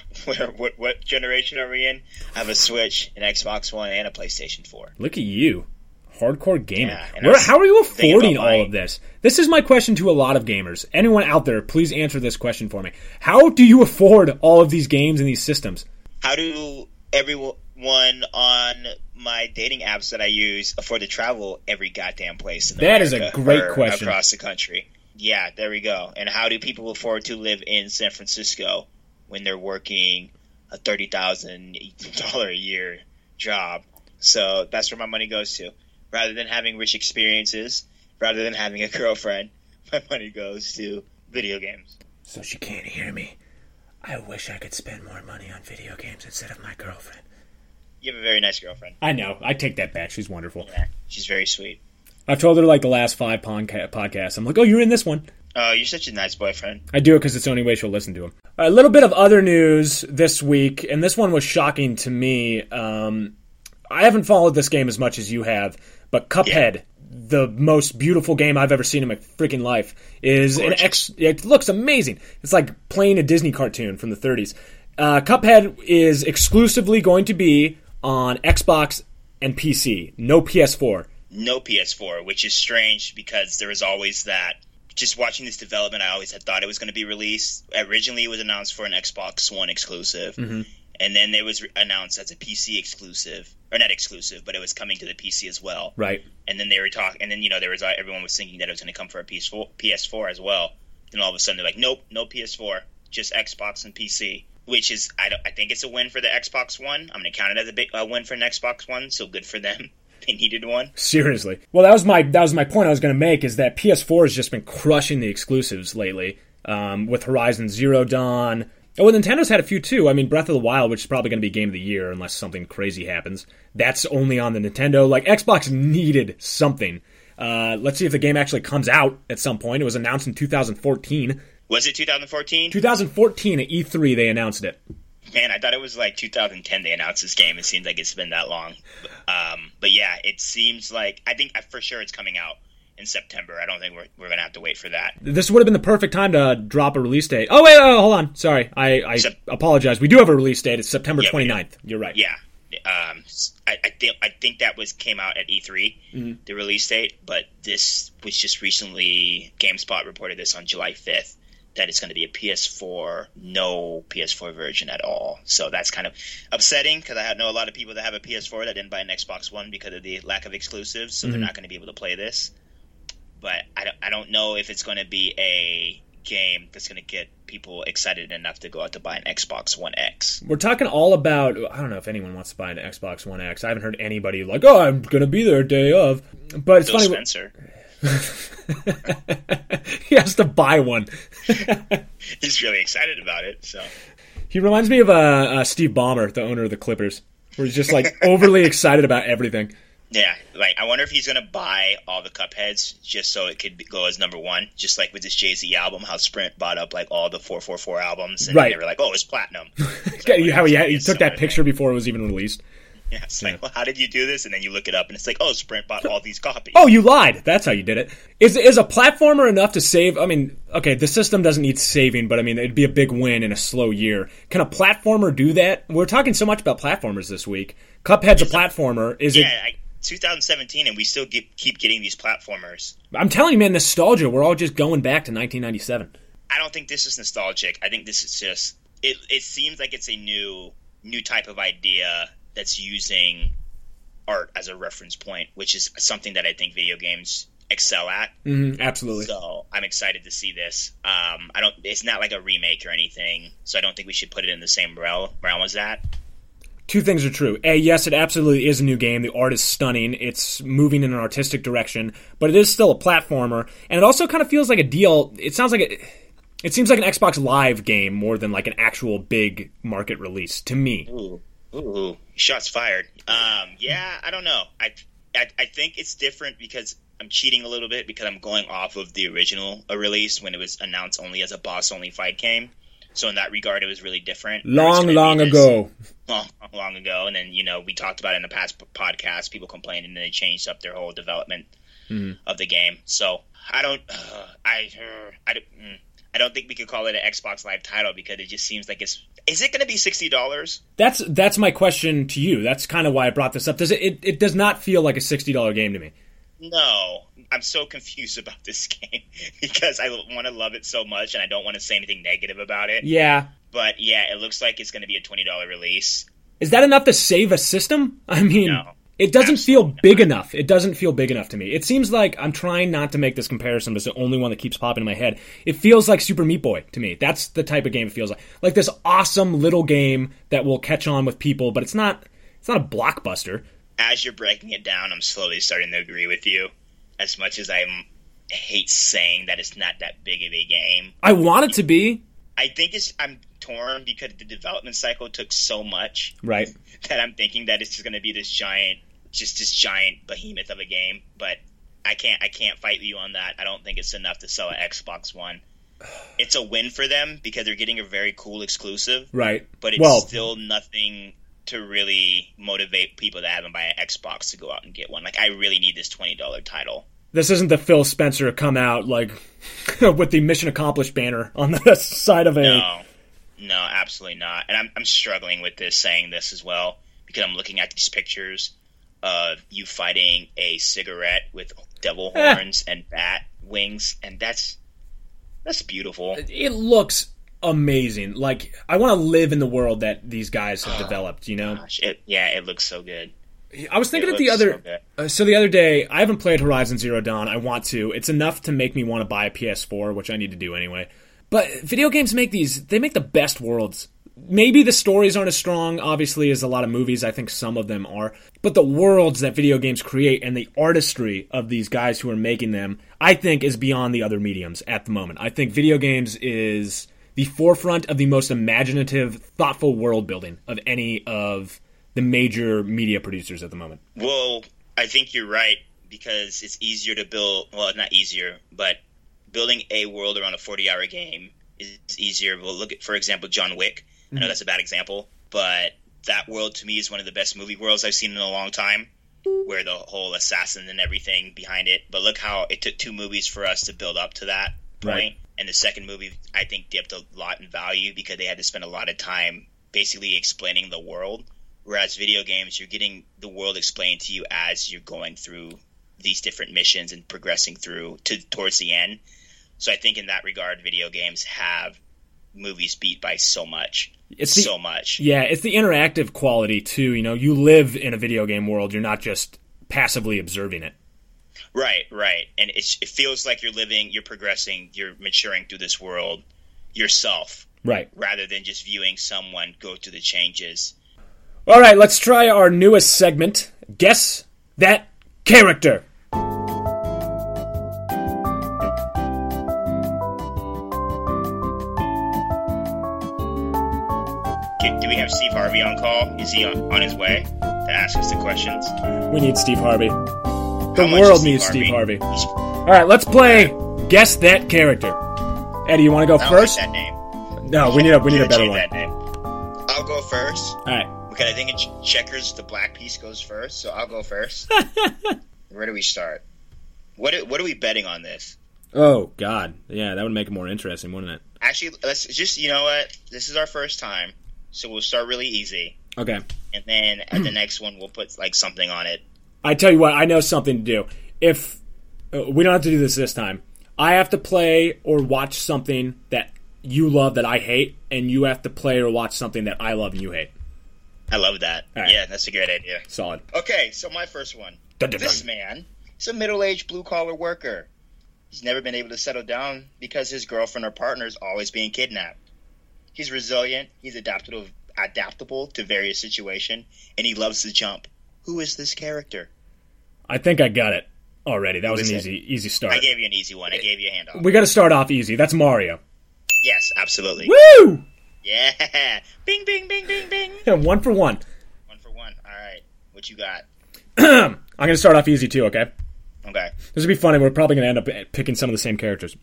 what, what generation are we in? I have a Switch, an Xbox One, and a PlayStation four. Look at you. Hardcore gaming. Yeah, Where, how are you affording all my... of this? This is my question to a lot of gamers. Anyone out there, please answer this question for me. How do you afford all of these games and these systems? How do everyone on my dating apps that I use afford to travel every goddamn place in America, that is a great question. Across the country. Yeah, there we go. And how do people afford to live in San Francisco when they're working a thirty thousand dollars a year job? So that's where my money goes to. Rather than having rich experiences, rather than having a girlfriend, my money goes to video games. So she can't hear me. I wish I could spend more money on video games instead of my girlfriend. You have a very nice girlfriend. I know. I take that back. She's wonderful. Yeah, she's very sweet. I've told her like the last five podca- podcasts. I'm like, oh, you're in this one. Oh, you're such a nice boyfriend. I do it because it's the only way she'll listen to him. A little bit of other news this week, and this one was shocking to me. Um, I haven't followed this game as much as you have, but Cuphead, yeah. the most beautiful game I've ever seen in my freaking life, is Gorgeous. an ex. It looks amazing. It's like playing a Disney cartoon from the thirties. Uh, Cuphead is exclusively going to be on Xbox and P C. No P S four. No P S four, which is strange because there is always that. Just watching this development, I always had thought it was going to be released. Originally, it was announced for an Xbox One exclusive, mm-hmm. and then it was announced as a P C exclusive, or not exclusive, but it was coming to the P C as well. Right. And then they were talking, and then you know there was everyone was thinking that it was going to come for a P S four as well. Then all of a sudden they're like, nope, no P S four, just Xbox and P C. Which is, I, don't, I think it's a win for the Xbox One. I'm going to count it as a, big, a win for an Xbox One, so good for them. They needed one. Seriously. Well, that was my that was my point I was going to make, is that P S four has just been crushing the exclusives lately, um, with Horizon Zero Dawn. Oh, well, Nintendo's had a few, too. I mean, Breath of the Wild, which is probably going to be Game of the Year unless something crazy happens. That's only on the Nintendo. Like, Xbox needed something. Uh, let's see if the game actually comes out at some point. It was announced in two thousand fourteen. Was it two thousand fourteen? two thousand fourteen at E three they announced it. Man, I thought it was like two thousand ten they announced this game. It seems like it's been that long. Um, but yeah, it seems like, I think for sure it's coming out in September. I don't think we're, we're going to have to wait for that. This would have been the perfect time to drop a release date. Oh, wait, oh, hold on. Sorry. I, I Sep- apologize. We do have a release date. It's September yeah, twenty-ninth. You're right. Yeah. Um, I, I, think, I think that was came out at E three, mm-hmm. the release date. But this was just recently, GameSpot reported this on July fifth. That it's going to be a P S four, no P S four version at all. So that's kind of upsetting because I know a lot of people that have a P S four that didn't buy an Xbox One because of the lack of exclusives, so mm-hmm. they're not going to be able to play this. But I don't, I don't know if it's going to be a game that's going to get people excited enough to go out to buy an Xbox One X. We're talking all about, I don't know if anyone wants to buy an Xbox One X. I haven't heard anybody like, oh, I'm going to be there day of. But it's Bill funny. Spencer. He has to buy one. He's really excited about it. So he reminds me of uh, uh, Steve Ballmer, the owner of the Clippers, where he's just like overly excited about everything. Yeah, like I wonder if he's gonna buy all the Cupheads just so it could go as number one, just like with this Jay-Z album, how Sprint bought up like all the four four four albums, and right. they were like, oh, it's platinum. It's like, how he, he took that picture thing. Before it was even released. Yeah, it's like, yeah. well, how did you do this? And then you look it up, and it's like, oh, Sprint bought all these copies. Oh, you lied. That's how you did it. Is is a platformer enough to save? I mean, okay, the system doesn't need saving, but I mean, it'd be a big win in a slow year. Can a platformer do that? We're talking so much about platformers this week. Cuphead's a platformer. Is yeah, it? Yeah, two thousand seventeen, and we still get, keep getting these platformers. I'm telling you, man, nostalgia. We're all just going back to nineteen ninety-seven. I don't think this is nostalgic. I think this is just it. It seems like it's a new new type of idea that's using art as a reference point, which is something that I think video games excel at. Mm-hmm, absolutely. So I'm excited to see this. Um, I don't. It's not like a remake or anything, so I don't think we should put it in the same realm, realm as that. Two things are true. A, yes, it absolutely is a new game. The art is stunning. It's moving in an artistic direction, but it is still a platformer, and it also kind of feels like a deal. It sounds like a... It seems like an Xbox Live game more than like an actual big market release to me. Ooh. Ooh, shots fired. Um, yeah, I don't know. I, I I think it's different because I'm cheating a little bit because I'm going off of the original release when it was announced only as a boss-only fight game. So in that regard, it was really different. Long, long ago. Long, long ago. And then, you know, we talked about it in the past podcast, people complained, and then they changed up their whole development mm-hmm. of the game. So I don't uh, – I, uh, I, I I don't think we could call it an Xbox Live title because it just seems like it's... Is it going to be sixty dollars? That's that's my question to you. That's kind of why I brought this up. Does it, it, it does not feel like a sixty dollars game to me. No. I'm so confused about this game because I want to love it so much and I don't want to say anything negative about it. Yeah. But yeah, it looks like it's going to be a twenty dollars release. Is that enough to save a system? I mean... No. It doesn't feel big enough. It doesn't feel big enough to me. It seems like I'm trying not to make this comparison, but it's the only one that keeps popping in my head. It feels like Super Meat Boy to me. That's the type of game it feels like. Like this awesome little game that will catch on with people, but it's not it's not a blockbuster. As you're breaking it down, I'm slowly starting to agree with you. As much as I hate saying that it's not that big of a game. I want it to be. I think it's... I'm torn because the development cycle took so much. Right. That I'm thinking that it's just going to be this giant... just this giant behemoth of a game, but I can't I can't fight you on that. I don't think it's enough to sell an Xbox One. It's a win for them because they're getting a very cool exclusive. Right. But it's well, still nothing to really motivate people that haven't bought an Xbox to go out and get one. Like, I really need this twenty dollars title. This isn't the Phil Spencer come out, like, with the Mission Accomplished banner on the side of a... No, no, absolutely not. And I'm, I'm struggling with this, saying this as well, because I'm looking at these pictures... of you fighting a cigarette with devil horns eh. and bat wings, and that's that's beautiful. It looks amazing. Like, I want to live in the world that these guys have oh, developed, you know? Gosh, it, yeah, it looks so good. I was thinking it of the other... So, uh, so the other day, I haven't played Horizon Zero Dawn. I want to. It's enough to make me want to buy a P S four, which I need to do anyway. But video games make these... They make the best worlds. Maybe the stories aren't as strong, obviously, as a lot of movies. I think some of them are. But the worlds that video games create and the artistry of these guys who are making them, I think, is beyond the other mediums at the moment. I think video games is the forefront of the most imaginative, thoughtful world building of any of the major media producers at the moment. Well, I think you're right, because it's easier to build... Well, not easier, but building a world around a forty-hour game is easier. Well, look at, for example, John Wick. I know that's a bad example, but that world to me is one of the best movie worlds I've seen in a long time, where the whole assassin and everything behind it. But look how it took two movies for us to build up to that point. Right. And the second movie, I think, dipped a lot in value because they had to spend a lot of time basically explaining the world. Whereas video games, you're getting the world explained to you as you're going through these different missions and progressing through to towards the end. So I think in that regard, video games have movies beat by so much. It's the, so much. Yeah, it's the interactive quality too. You know, you live in a video game world. You're not just passively observing it. Right, right. And it's, it feels like you're living, you're progressing, you're maturing through this world yourself. Right. Rather than just viewing someone go through the changes. All right, let's try our newest segment. Guess that character. Do we have Steve Harvey on call? Is he on, on his way to ask us the questions? We need Steve Harvey. The world needs Steve Harvey. All right, let's play Guess That Character. Eddie, you want to go first? I don't like that name. No, we need a we need a better one. I'll go first. All right. Because I think in checkers the black piece goes first, so I'll go first. Where do we start? What what are we betting on this? Oh God, yeah, that would make it more interesting, wouldn't it? Actually, let's just you know what? This is our first time. So we'll start really easy. Okay. And then at the next one, we'll put, like, something on it. I tell you what, I know something to do. If uh, we don't have to do this this time. I have to play or watch something that you love that I hate, and you have to play or watch something that I love and you hate. I love that. All right. Yeah, that's a great idea. Solid. Okay, so my first one. Dun, dun, this dun. man is a middle-aged blue-collar worker. He's never been able to settle down because his girlfriend or partner is always being kidnapped. He's resilient, he's adaptable, adaptable to various situations, and he loves to jump. Who is this character? I think I got it already. That Who was an it? easy easy start. I gave you an easy one. I gave you a handoff. We got to start off easy. That's Mario. Yes, absolutely. Woo! Yeah. Bing, bing, bing, bing, bing. Yeah, one for one. One for one. All right. What you got? I'm going to start off easy, too, okay? Okay. This will be funny. We're probably going to end up picking some of the same characters.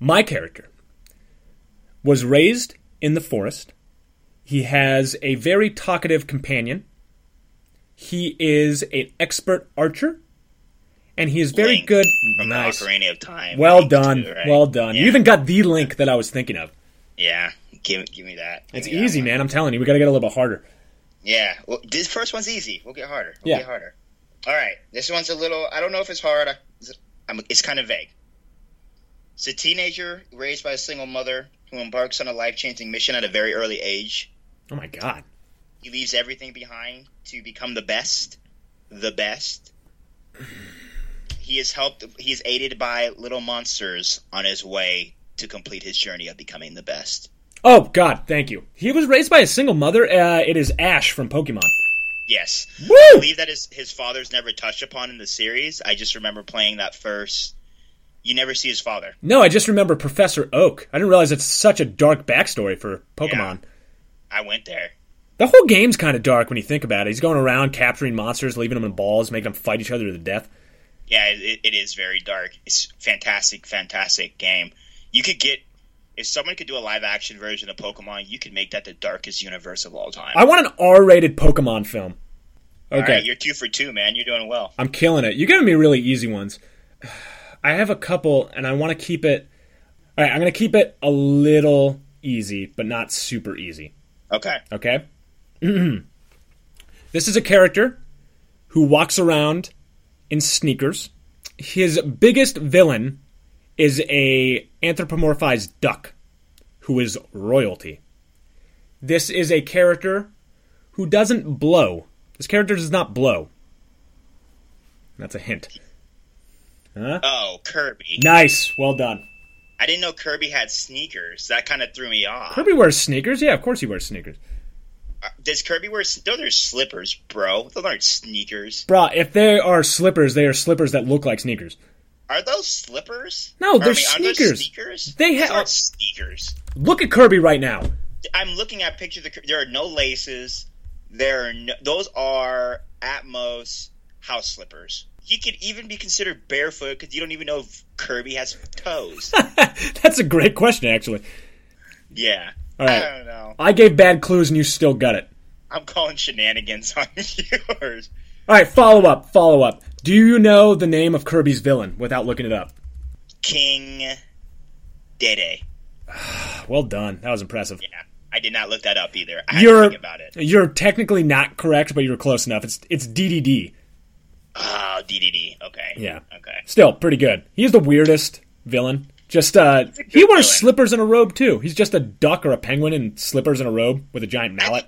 My character was raised in the forest. He has a very talkative companion. He is an expert archer. and he is very Link. good. Nice. Ocarina of Time. Well Link done. Too, right? Well done. Yeah. You even got the Link that I was thinking of. Yeah. Give, give me that. Give it's me easy, that man. I'm telling you. We got to get a little bit harder. Yeah. Well, this first one's easy. We'll get harder. We'll yeah. get harder. All right. This one's a little... I don't know if it's hard. I'm, it's kind of vague. It's a teenager raised by a single mother who embarks on a life-changing mission at a very early age. Oh, my God. He leaves everything behind to become the best. The best. He is helped. He's aided by little monsters on his way to complete his journey of becoming the best. Oh, God. Thank you. He was raised by a single mother. Uh, it is Ash from Pokemon. Yes. Woo! I believe that his, his father's never touched upon in the series. I just remember playing that first. You never see his father. No, I just remember Professor Oak. I didn't realize it's such a dark backstory for Pokemon. Yeah, I went there. The whole game's kind of dark when you think about it. He's going around capturing monsters, leaving them in balls, making them fight each other to the death. Yeah, it, it is very dark. It's fantastic, fantastic game. You could get... If someone could do a live-action version of Pokemon, you could make that the darkest universe of all time. I want an R-rated Pokemon film. Okay, all right, you're two for two, man. You're doing well. I'm killing it. You're giving me really easy ones. I have a couple, and I want to keep it... All right, I'm going to keep it a little easy, but not super easy. Okay. Okay? This is a character who walks around in sneakers. His biggest villain... is a anthropomorphized duck who is royalty. This is a character who doesn't blow. This character does not blow. That's a hint. Huh? Oh, Kirby. Nice. Well done. I didn't know Kirby had sneakers. That kind of threw me off. Kirby wears sneakers? Yeah, of course he wears sneakers. Uh, does Kirby wear... Those are slippers, bro. Those aren't sneakers. Bro, if they are slippers, they are slippers that look like sneakers. Are those slippers? No, they're I mean, sneakers. Are those sneakers? They ha- are sneakers. Look at Kirby right now. I'm looking at pictures of Kirby. There are no laces. There are no, those are at most house slippers. He could even be considered barefoot because you don't even know if Kirby has toes. That's a great question, actually. Yeah. All right. I don't know. I gave bad clues and you still got it. I'm calling shenanigans on yours. All right, follow up, follow up. Do you know the name of Kirby's villain without looking it up? King Dedede. Well done. That was impressive. Yeah, I did not look that up either. I you're, had to think about it. You're technically not correct, but you were close enough. It's it's D D D. Oh, D D D. Okay. Yeah. Okay. Still, pretty good. He's the weirdest villain. Just uh, He wears villain. slippers and a robe, too. He's just a duck or a penguin in slippers and a robe with a giant mallet.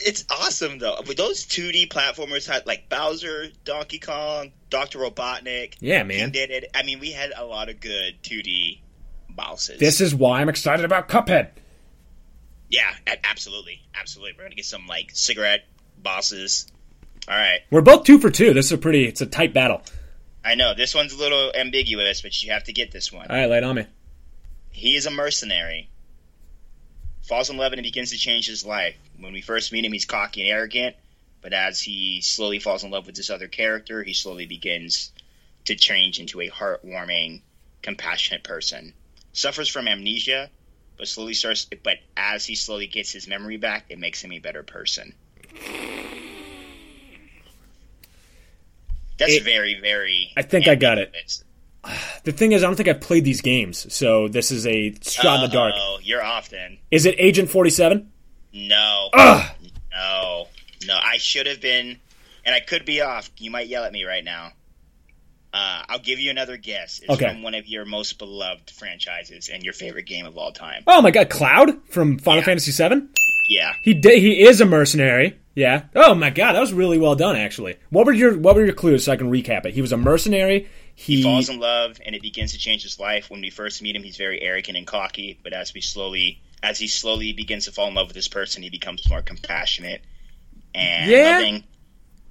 It's awesome, though. With those two D platformers had, like, Bowser, Donkey Kong, Doctor Robotnik. Yeah, man. Did it. I mean, we had a lot of good two D bosses. This is why I'm excited about Cuphead. Yeah, absolutely. Absolutely. We're going to get some, like, cigarette bosses. All right. We're both two for two. This is a pretty, it's a tight battle. I know. This one's a little ambiguous, but you have to get this one. All right, light on me. He is a mercenary. Falls in love and begins to change his life. When we first meet him, he's cocky and arrogant, but as he slowly falls in love with this other character, he slowly begins to change into a heartwarming, compassionate person. Suffers from amnesia, but slowly starts. But as he slowly gets his memory back, it makes him a better person. That's it, very, very. I think ambiguous. I got it. It's, The thing is, I don't think I've played these games, so this is a shot in the dark. Oh, you're off then. Is it Agent forty-seven? No. Ugh. No. No, I should have been, and I could be off. You might yell at me right now. Uh, I'll give you another guess. It's okay. From one of your most beloved franchises and your favorite game of all time. Oh, my God. Cloud from Final yeah. Fantasy seven? Yeah. He did, he is a mercenary. Yeah. Oh, my God. That was really well done, actually. What were your What were your clues so I can recap it? He was a mercenary. He, he falls in love, and it begins to change his life. When we first meet him, he's very arrogant and cocky, but as we slowly, as he slowly begins to fall in love with this person, he becomes more compassionate and yeah. loving.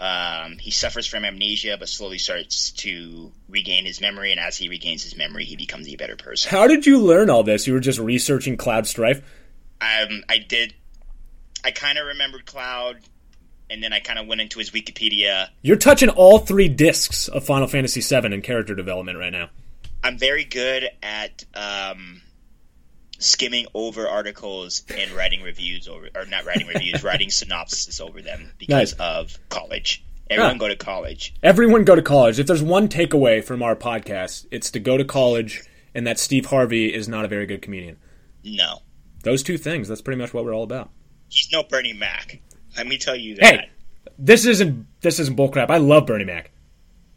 Um, he suffers from amnesia, but slowly starts to regain his memory, and as he regains his memory, he becomes a better person. How did you learn all this? You were just researching Cloud Strife? Um, I did. I kind of remembered Cloud... And then I kind of went into his Wikipedia. You're touching all three discs of Final Fantasy seven in character development right now. I'm very good at um, skimming over articles and writing reviews over, or not writing reviews, writing synopses over them because nice. Of college. Everyone ah. go to college. Everyone go to college. If there's one takeaway from our podcast, it's to go to college and that Steve Harvey is not a very good comedian. No. Those two things, that's pretty much what we're all about. He's no Bernie Mac. Let me tell you that. Hey, this isn't this isn't bullcrap. I love Bernie Mac.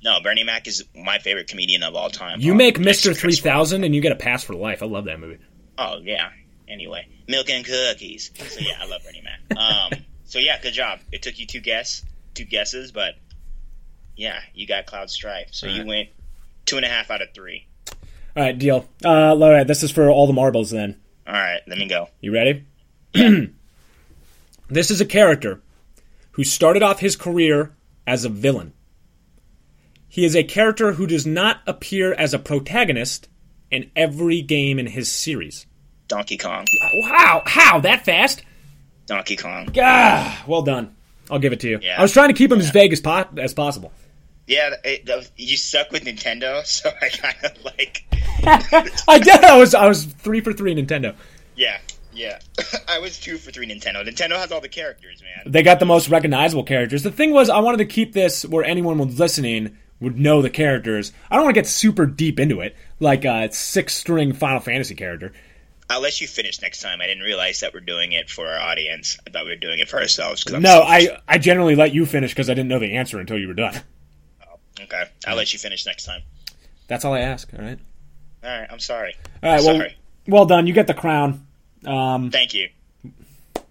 No, Bernie Mac is my favorite comedian of all time. You um, make Mister three thousand and you get a pass for life. I love that movie. Oh, yeah. Anyway, milk and cookies. So, yeah, I love Bernie Mac. Um, so, yeah, good job. It took you two guess, two guesses, but, yeah, you got Cloud Strife. So all you right. went two and a half out of three. All right, deal. Uh, all right, this is for all the marbles then. All right, let me go. You ready? This is a character who started off his career as a villain. He is a character who does not appear as a protagonist in every game in his series. Donkey Kong. Wow, how? That fast? Donkey Kong. Gah, well done. I'll give it to you. Yeah. I was trying to keep him yeah. as vague as, po- as possible. Yeah, it, it, you suck with Nintendo, so I kind of like... I did. I was, I was three for three Nintendo. Yeah, yeah. I was two for three Nintendo. Nintendo has all the characters, man. They got the most recognizable characters. The thing was, I wanted to keep this where anyone was listening would know the characters. I don't want to get super deep into it, like a six-string Final Fantasy character. I'll let you finish next time. I didn't realize that we're doing it for our audience. I thought we were doing it for ourselves. No, so I, I generally let you finish because I didn't know the answer until you were done. Oh, okay. I'll let you finish next time. That's all I ask, all right? All right, I'm sorry. All right, well, sorry. Well done. You get the crown. Um, Thank you.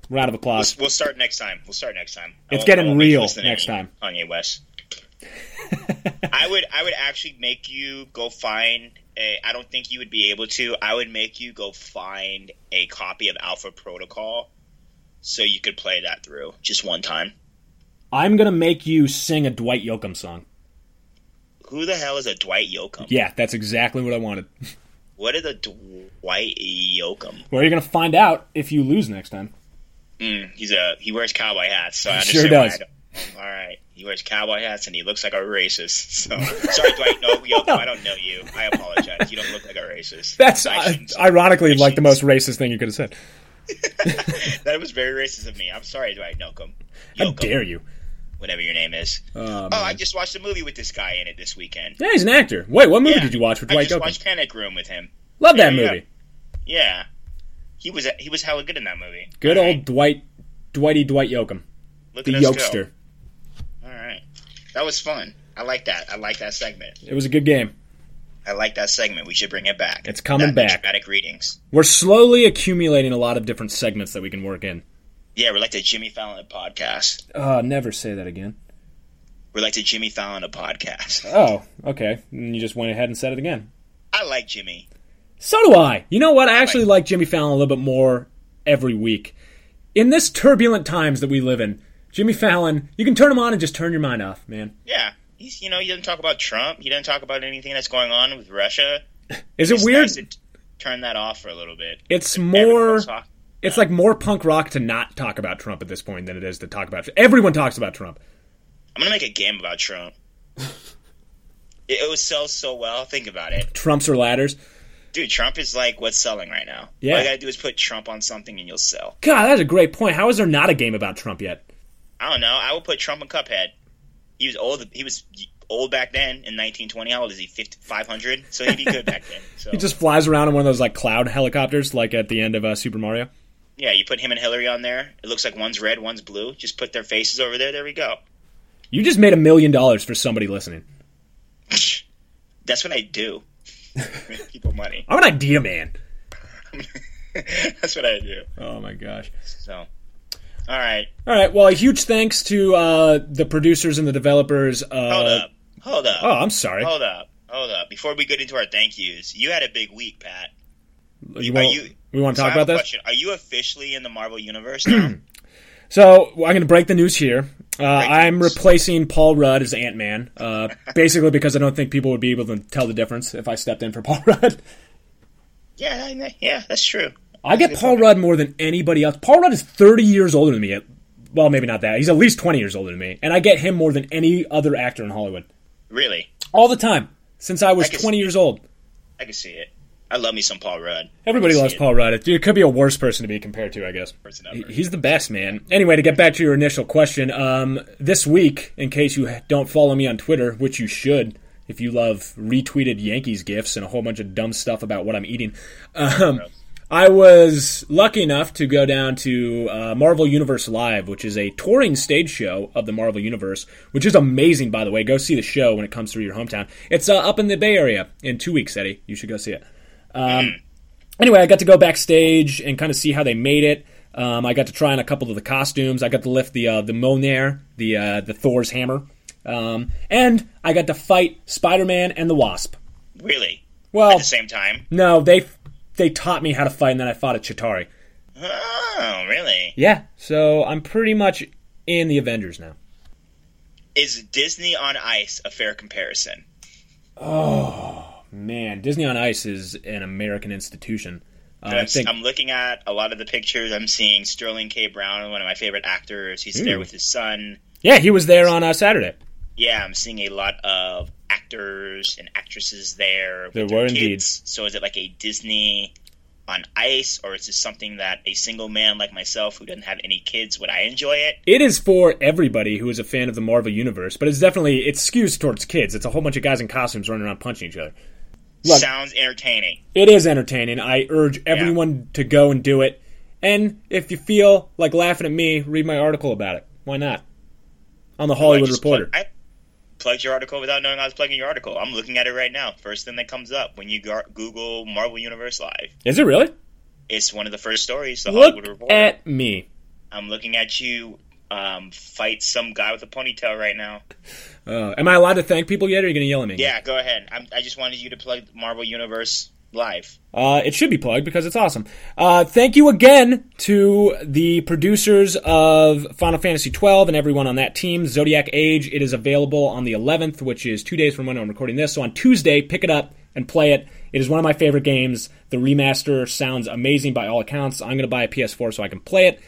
Round of applause. We'll, we'll start next time. We'll start next time. It's getting real next time. On you, Wes. I would I would actually make you go find a I don't think you would be able to. I would make you go find a copy of Alpha Protocol so you could play that through just one time. I'm going to make you sing a Dwight Yoakam song. Who the hell is a Dwight Yoakam? Yeah, that's exactly what I wanted. What is a Dwight Yoakam? Well, you're going to find out if you lose next time. Mm, he's a he wears cowboy hats, so I understand. Sure does. All right. He wears cowboy hats and he looks like a racist. So sorry, Dwight. No, Yoakam, I don't know you. I apologize. You don't look like a racist. That's uh, ironically like the most racist thing you could have said. That was very racist of me. I'm sorry, Dwight Yoakam. How dare you? Whatever your name is. Oh, oh, I just watched a movie with this guy in it this weekend. Yeah, he's an actor. Wait, what movie yeah, did you watch with Dwight Yoakam? I just Yoakam? watched Panic Room with him. Love that yeah, movie. Yeah. yeah. He was he was hella good in that movie. Good All old right. Dwight, Dwighty Dwight Yoakam. Look the Yoakster. Go. All right. That was fun. I like that. I like that segment. It was a good game. I like that segment. We should bring it back. It's coming that, back. Dramatic readings. We're slowly accumulating a lot of different segments that we can work in. Yeah, we're like the Jimmy Fallon podcast. Uh, never say that again. We're like the Jimmy Fallon podcast. Oh, okay. And you just went ahead and said it again. I like Jimmy. So do I. You know what? I actually I like, like Jimmy Fallon a little bit more every week. In this turbulent times that we live in, Jimmy Fallon, you can turn him on and just turn your mind off, man. Yeah. He's, you know, he doesn't talk about Trump. He doesn't talk about anything that's going on with Russia. Is it weird? Nice to turn that off for a little bit. It's if more... It's like more punk rock to not talk about Trump at this point than it is to talk about Trump. Everyone talks about Trump. I'm going to make a game about Trump. it, it would sell so well. Think about it. Trumps or ladders? Dude, Trump is like what's selling right now. Yeah. All you got to do is put Trump on something and you'll sell. God, that's a great point. How is there not a game about Trump yet? I don't know. I would put Trump in Cuphead. He was old. He was old back then in nineteen twenty. How old is he? five hundred? So he'd be good back then. So. He just flies around in one of those like cloud helicopters like at the end of uh, Super Mario. Yeah, you put him and Hillary on there. It looks like one's red, one's blue. Just put their faces over there. There we go. You just made a million dollars for somebody listening. That's what I do. Make people money. I'm an idea man. That's what I do. Oh, my gosh. So... All right. All right. Well, a huge thanks to uh, the producers and the developers. Uh, Hold up. Hold up. Oh, I'm sorry. Hold up. Hold up. Before we get into our thank yous, you had a big week, Pat. You want, you, we want to so talk about that? Question. Are you officially in the Marvel Universe now? So I'm going to break the news here. Uh, I'm news. replacing Paul Rudd as Ant-Man, uh, basically because I don't think people would be able to tell the difference if I stepped in for Paul Rudd. Yeah, yeah, that's true. I get Paul Rudd more than anybody else. Paul Rudd is thirty years older than me. Well, maybe not that. He's at least twenty years older than me. And I get him more than any other actor in Hollywood. Really? All the time. Since I was I twenty years old. I can see it. I love me some Paul Rudd. Everybody loves Paul Rudd. It, it could be a worse person to be compared to, I guess. He, he's the best, man. Anyway, to get back to your initial question, um, this week, in case you don't follow me on Twitter, which you should, if you love retweeted Yankees gifs and a whole bunch of dumb stuff about what I'm eating, um, I was lucky enough to go down to uh, Marvel Universe Live, which is a touring stage show of the Marvel Universe, which is amazing, by the way. Go see the show when it comes through your hometown. It's uh, up in the Bay Area in two weeks, Eddie. You should go see it. Um, anyway, I got to go backstage and kind of see how they made it. Um, I got to try on a couple of the costumes. I got to lift the uh, the Mjolnir, the uh, the Thor's hammer, um, and I got to fight Spider-Man and the Wasp. Really? Well, at the same time? No, they they taught me how to fight, and then I fought a Chitauri. Oh, really? Yeah. So I'm pretty much in the Avengers now. Is Disney on Ice a fair comparison? Oh. Man, Disney on Ice is an American institution. Uh, I think... I'm looking at a lot of the pictures. I'm seeing Sterling K. Brown, one of my favorite actors. He's Ooh. there with his son. Yeah, he was there on uh, Saturday. Yeah, I'm seeing a lot of actors and actresses there. There were kids. Indeed. So is it like a Disney on Ice, or is this something that a single man like myself who doesn't have any kids, would I enjoy it? It is for everybody who is a fan of the Marvel Universe, but it's definitely, it skews towards kids. It's a whole bunch of guys in costumes running around punching each other. Look, sounds entertaining. It is entertaining. I urge everyone yeah. to go and do it. And if you feel like laughing at me, read my article about it. Why not? On the Hollywood well, I Reporter. Plug, I plugged your article without knowing I was plugging your article. I'm looking at it right now. First thing that comes up when you go- Google Marvel Universe Live. Is it really? It's one of the first stories, the Look Hollywood Reporter. Look at me. I'm looking at you um, fight some guy with a ponytail right now. Uh, am I allowed to thank people yet, or are you going to yell at me? Yeah, go ahead. I'm, I just wanted you to plug Marvel Universe Live. Uh, it should be plugged because it's awesome. Uh, thank you again to the producers of Final Fantasy twelve and everyone on that team, Zodiac Age. It is available on the eleventh, which is two days from when I'm recording this. So on Tuesday, pick it up and play it. It is one of my favorite games. The remaster sounds amazing by all accounts. I'm going to buy a P S four so I can play it.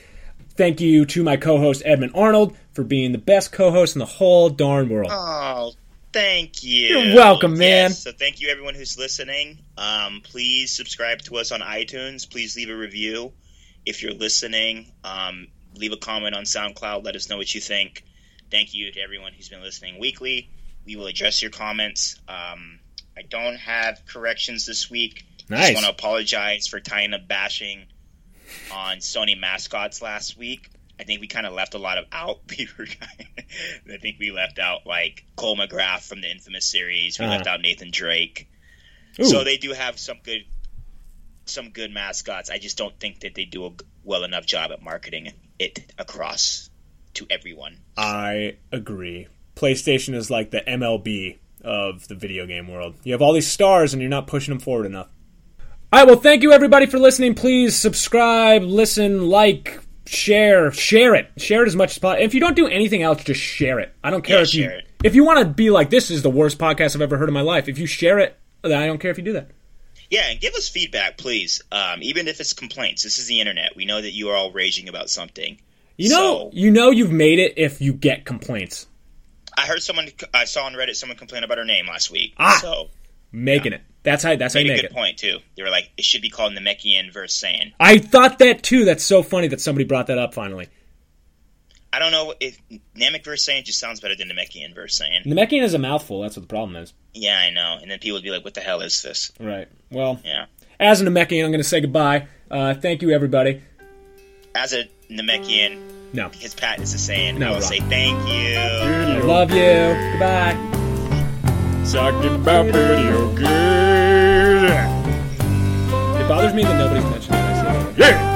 Thank you to my co-host, Edmund Arnold, for being the best co-host in the whole darn world. Oh, thank you. You're welcome, man. Yes, so thank you, everyone who's listening. Um, please subscribe to us on iTunes. Please leave a review if you're listening. Um, leave a comment on SoundCloud. Let us know what you think. Thank you to everyone who's been listening weekly. We will address your comments. Um, I don't have corrections this week. Nice. I just want to apologize for tying up bashing on Sony mascots last week. I think we kind of left a lot of out. We were kind of, I think we left out like Cole McGrath from the Infamous series. We uh-huh. left out Nathan Drake. Ooh. So they do have some good, some good mascots. I just don't think that they do a well enough job at marketing it across to everyone. I agree. PlayStation is like the M L B of the video game world. You have all these stars and you're not pushing them forward enough. All right, well, thank you, everybody, for listening. Please subscribe, listen, like, share. Share it. Share it as much as possible. If you don't do anything else, just share it. I don't care yeah, if you... It. If you want to be like, this is the worst podcast I've ever heard in my life, if you share it, then I don't care if you do that. Yeah, and give us feedback, please, um, even if it's complaints. This is the internet. We know that you are all raging about something. You know, so, you know you've made it if you get complaints. I heard someone... I saw on Reddit someone complain about her name last week. Ah, so, making yeah. it. That's how. That's made how you make it. A good it. Point too. They were like, it should be called Namekian versus Saiyan. I thought that too. That's so funny that somebody brought that up finally. I don't know if Namek versus Saiyan just sounds better than Namekian versus Saiyan. Namekian is a mouthful. That's what the problem is. Yeah, I know. And then people would be like, "What the hell is this?" Right. Well. Yeah. As a Namekian, I'm going to say goodbye. Uh, thank you, everybody. As a Namekian, no, his Pat is a Saiyan. No, I will say thank you. I love you. Goodbye. Talking about video games. It bothers me that nobody's mentioning this. Yeah.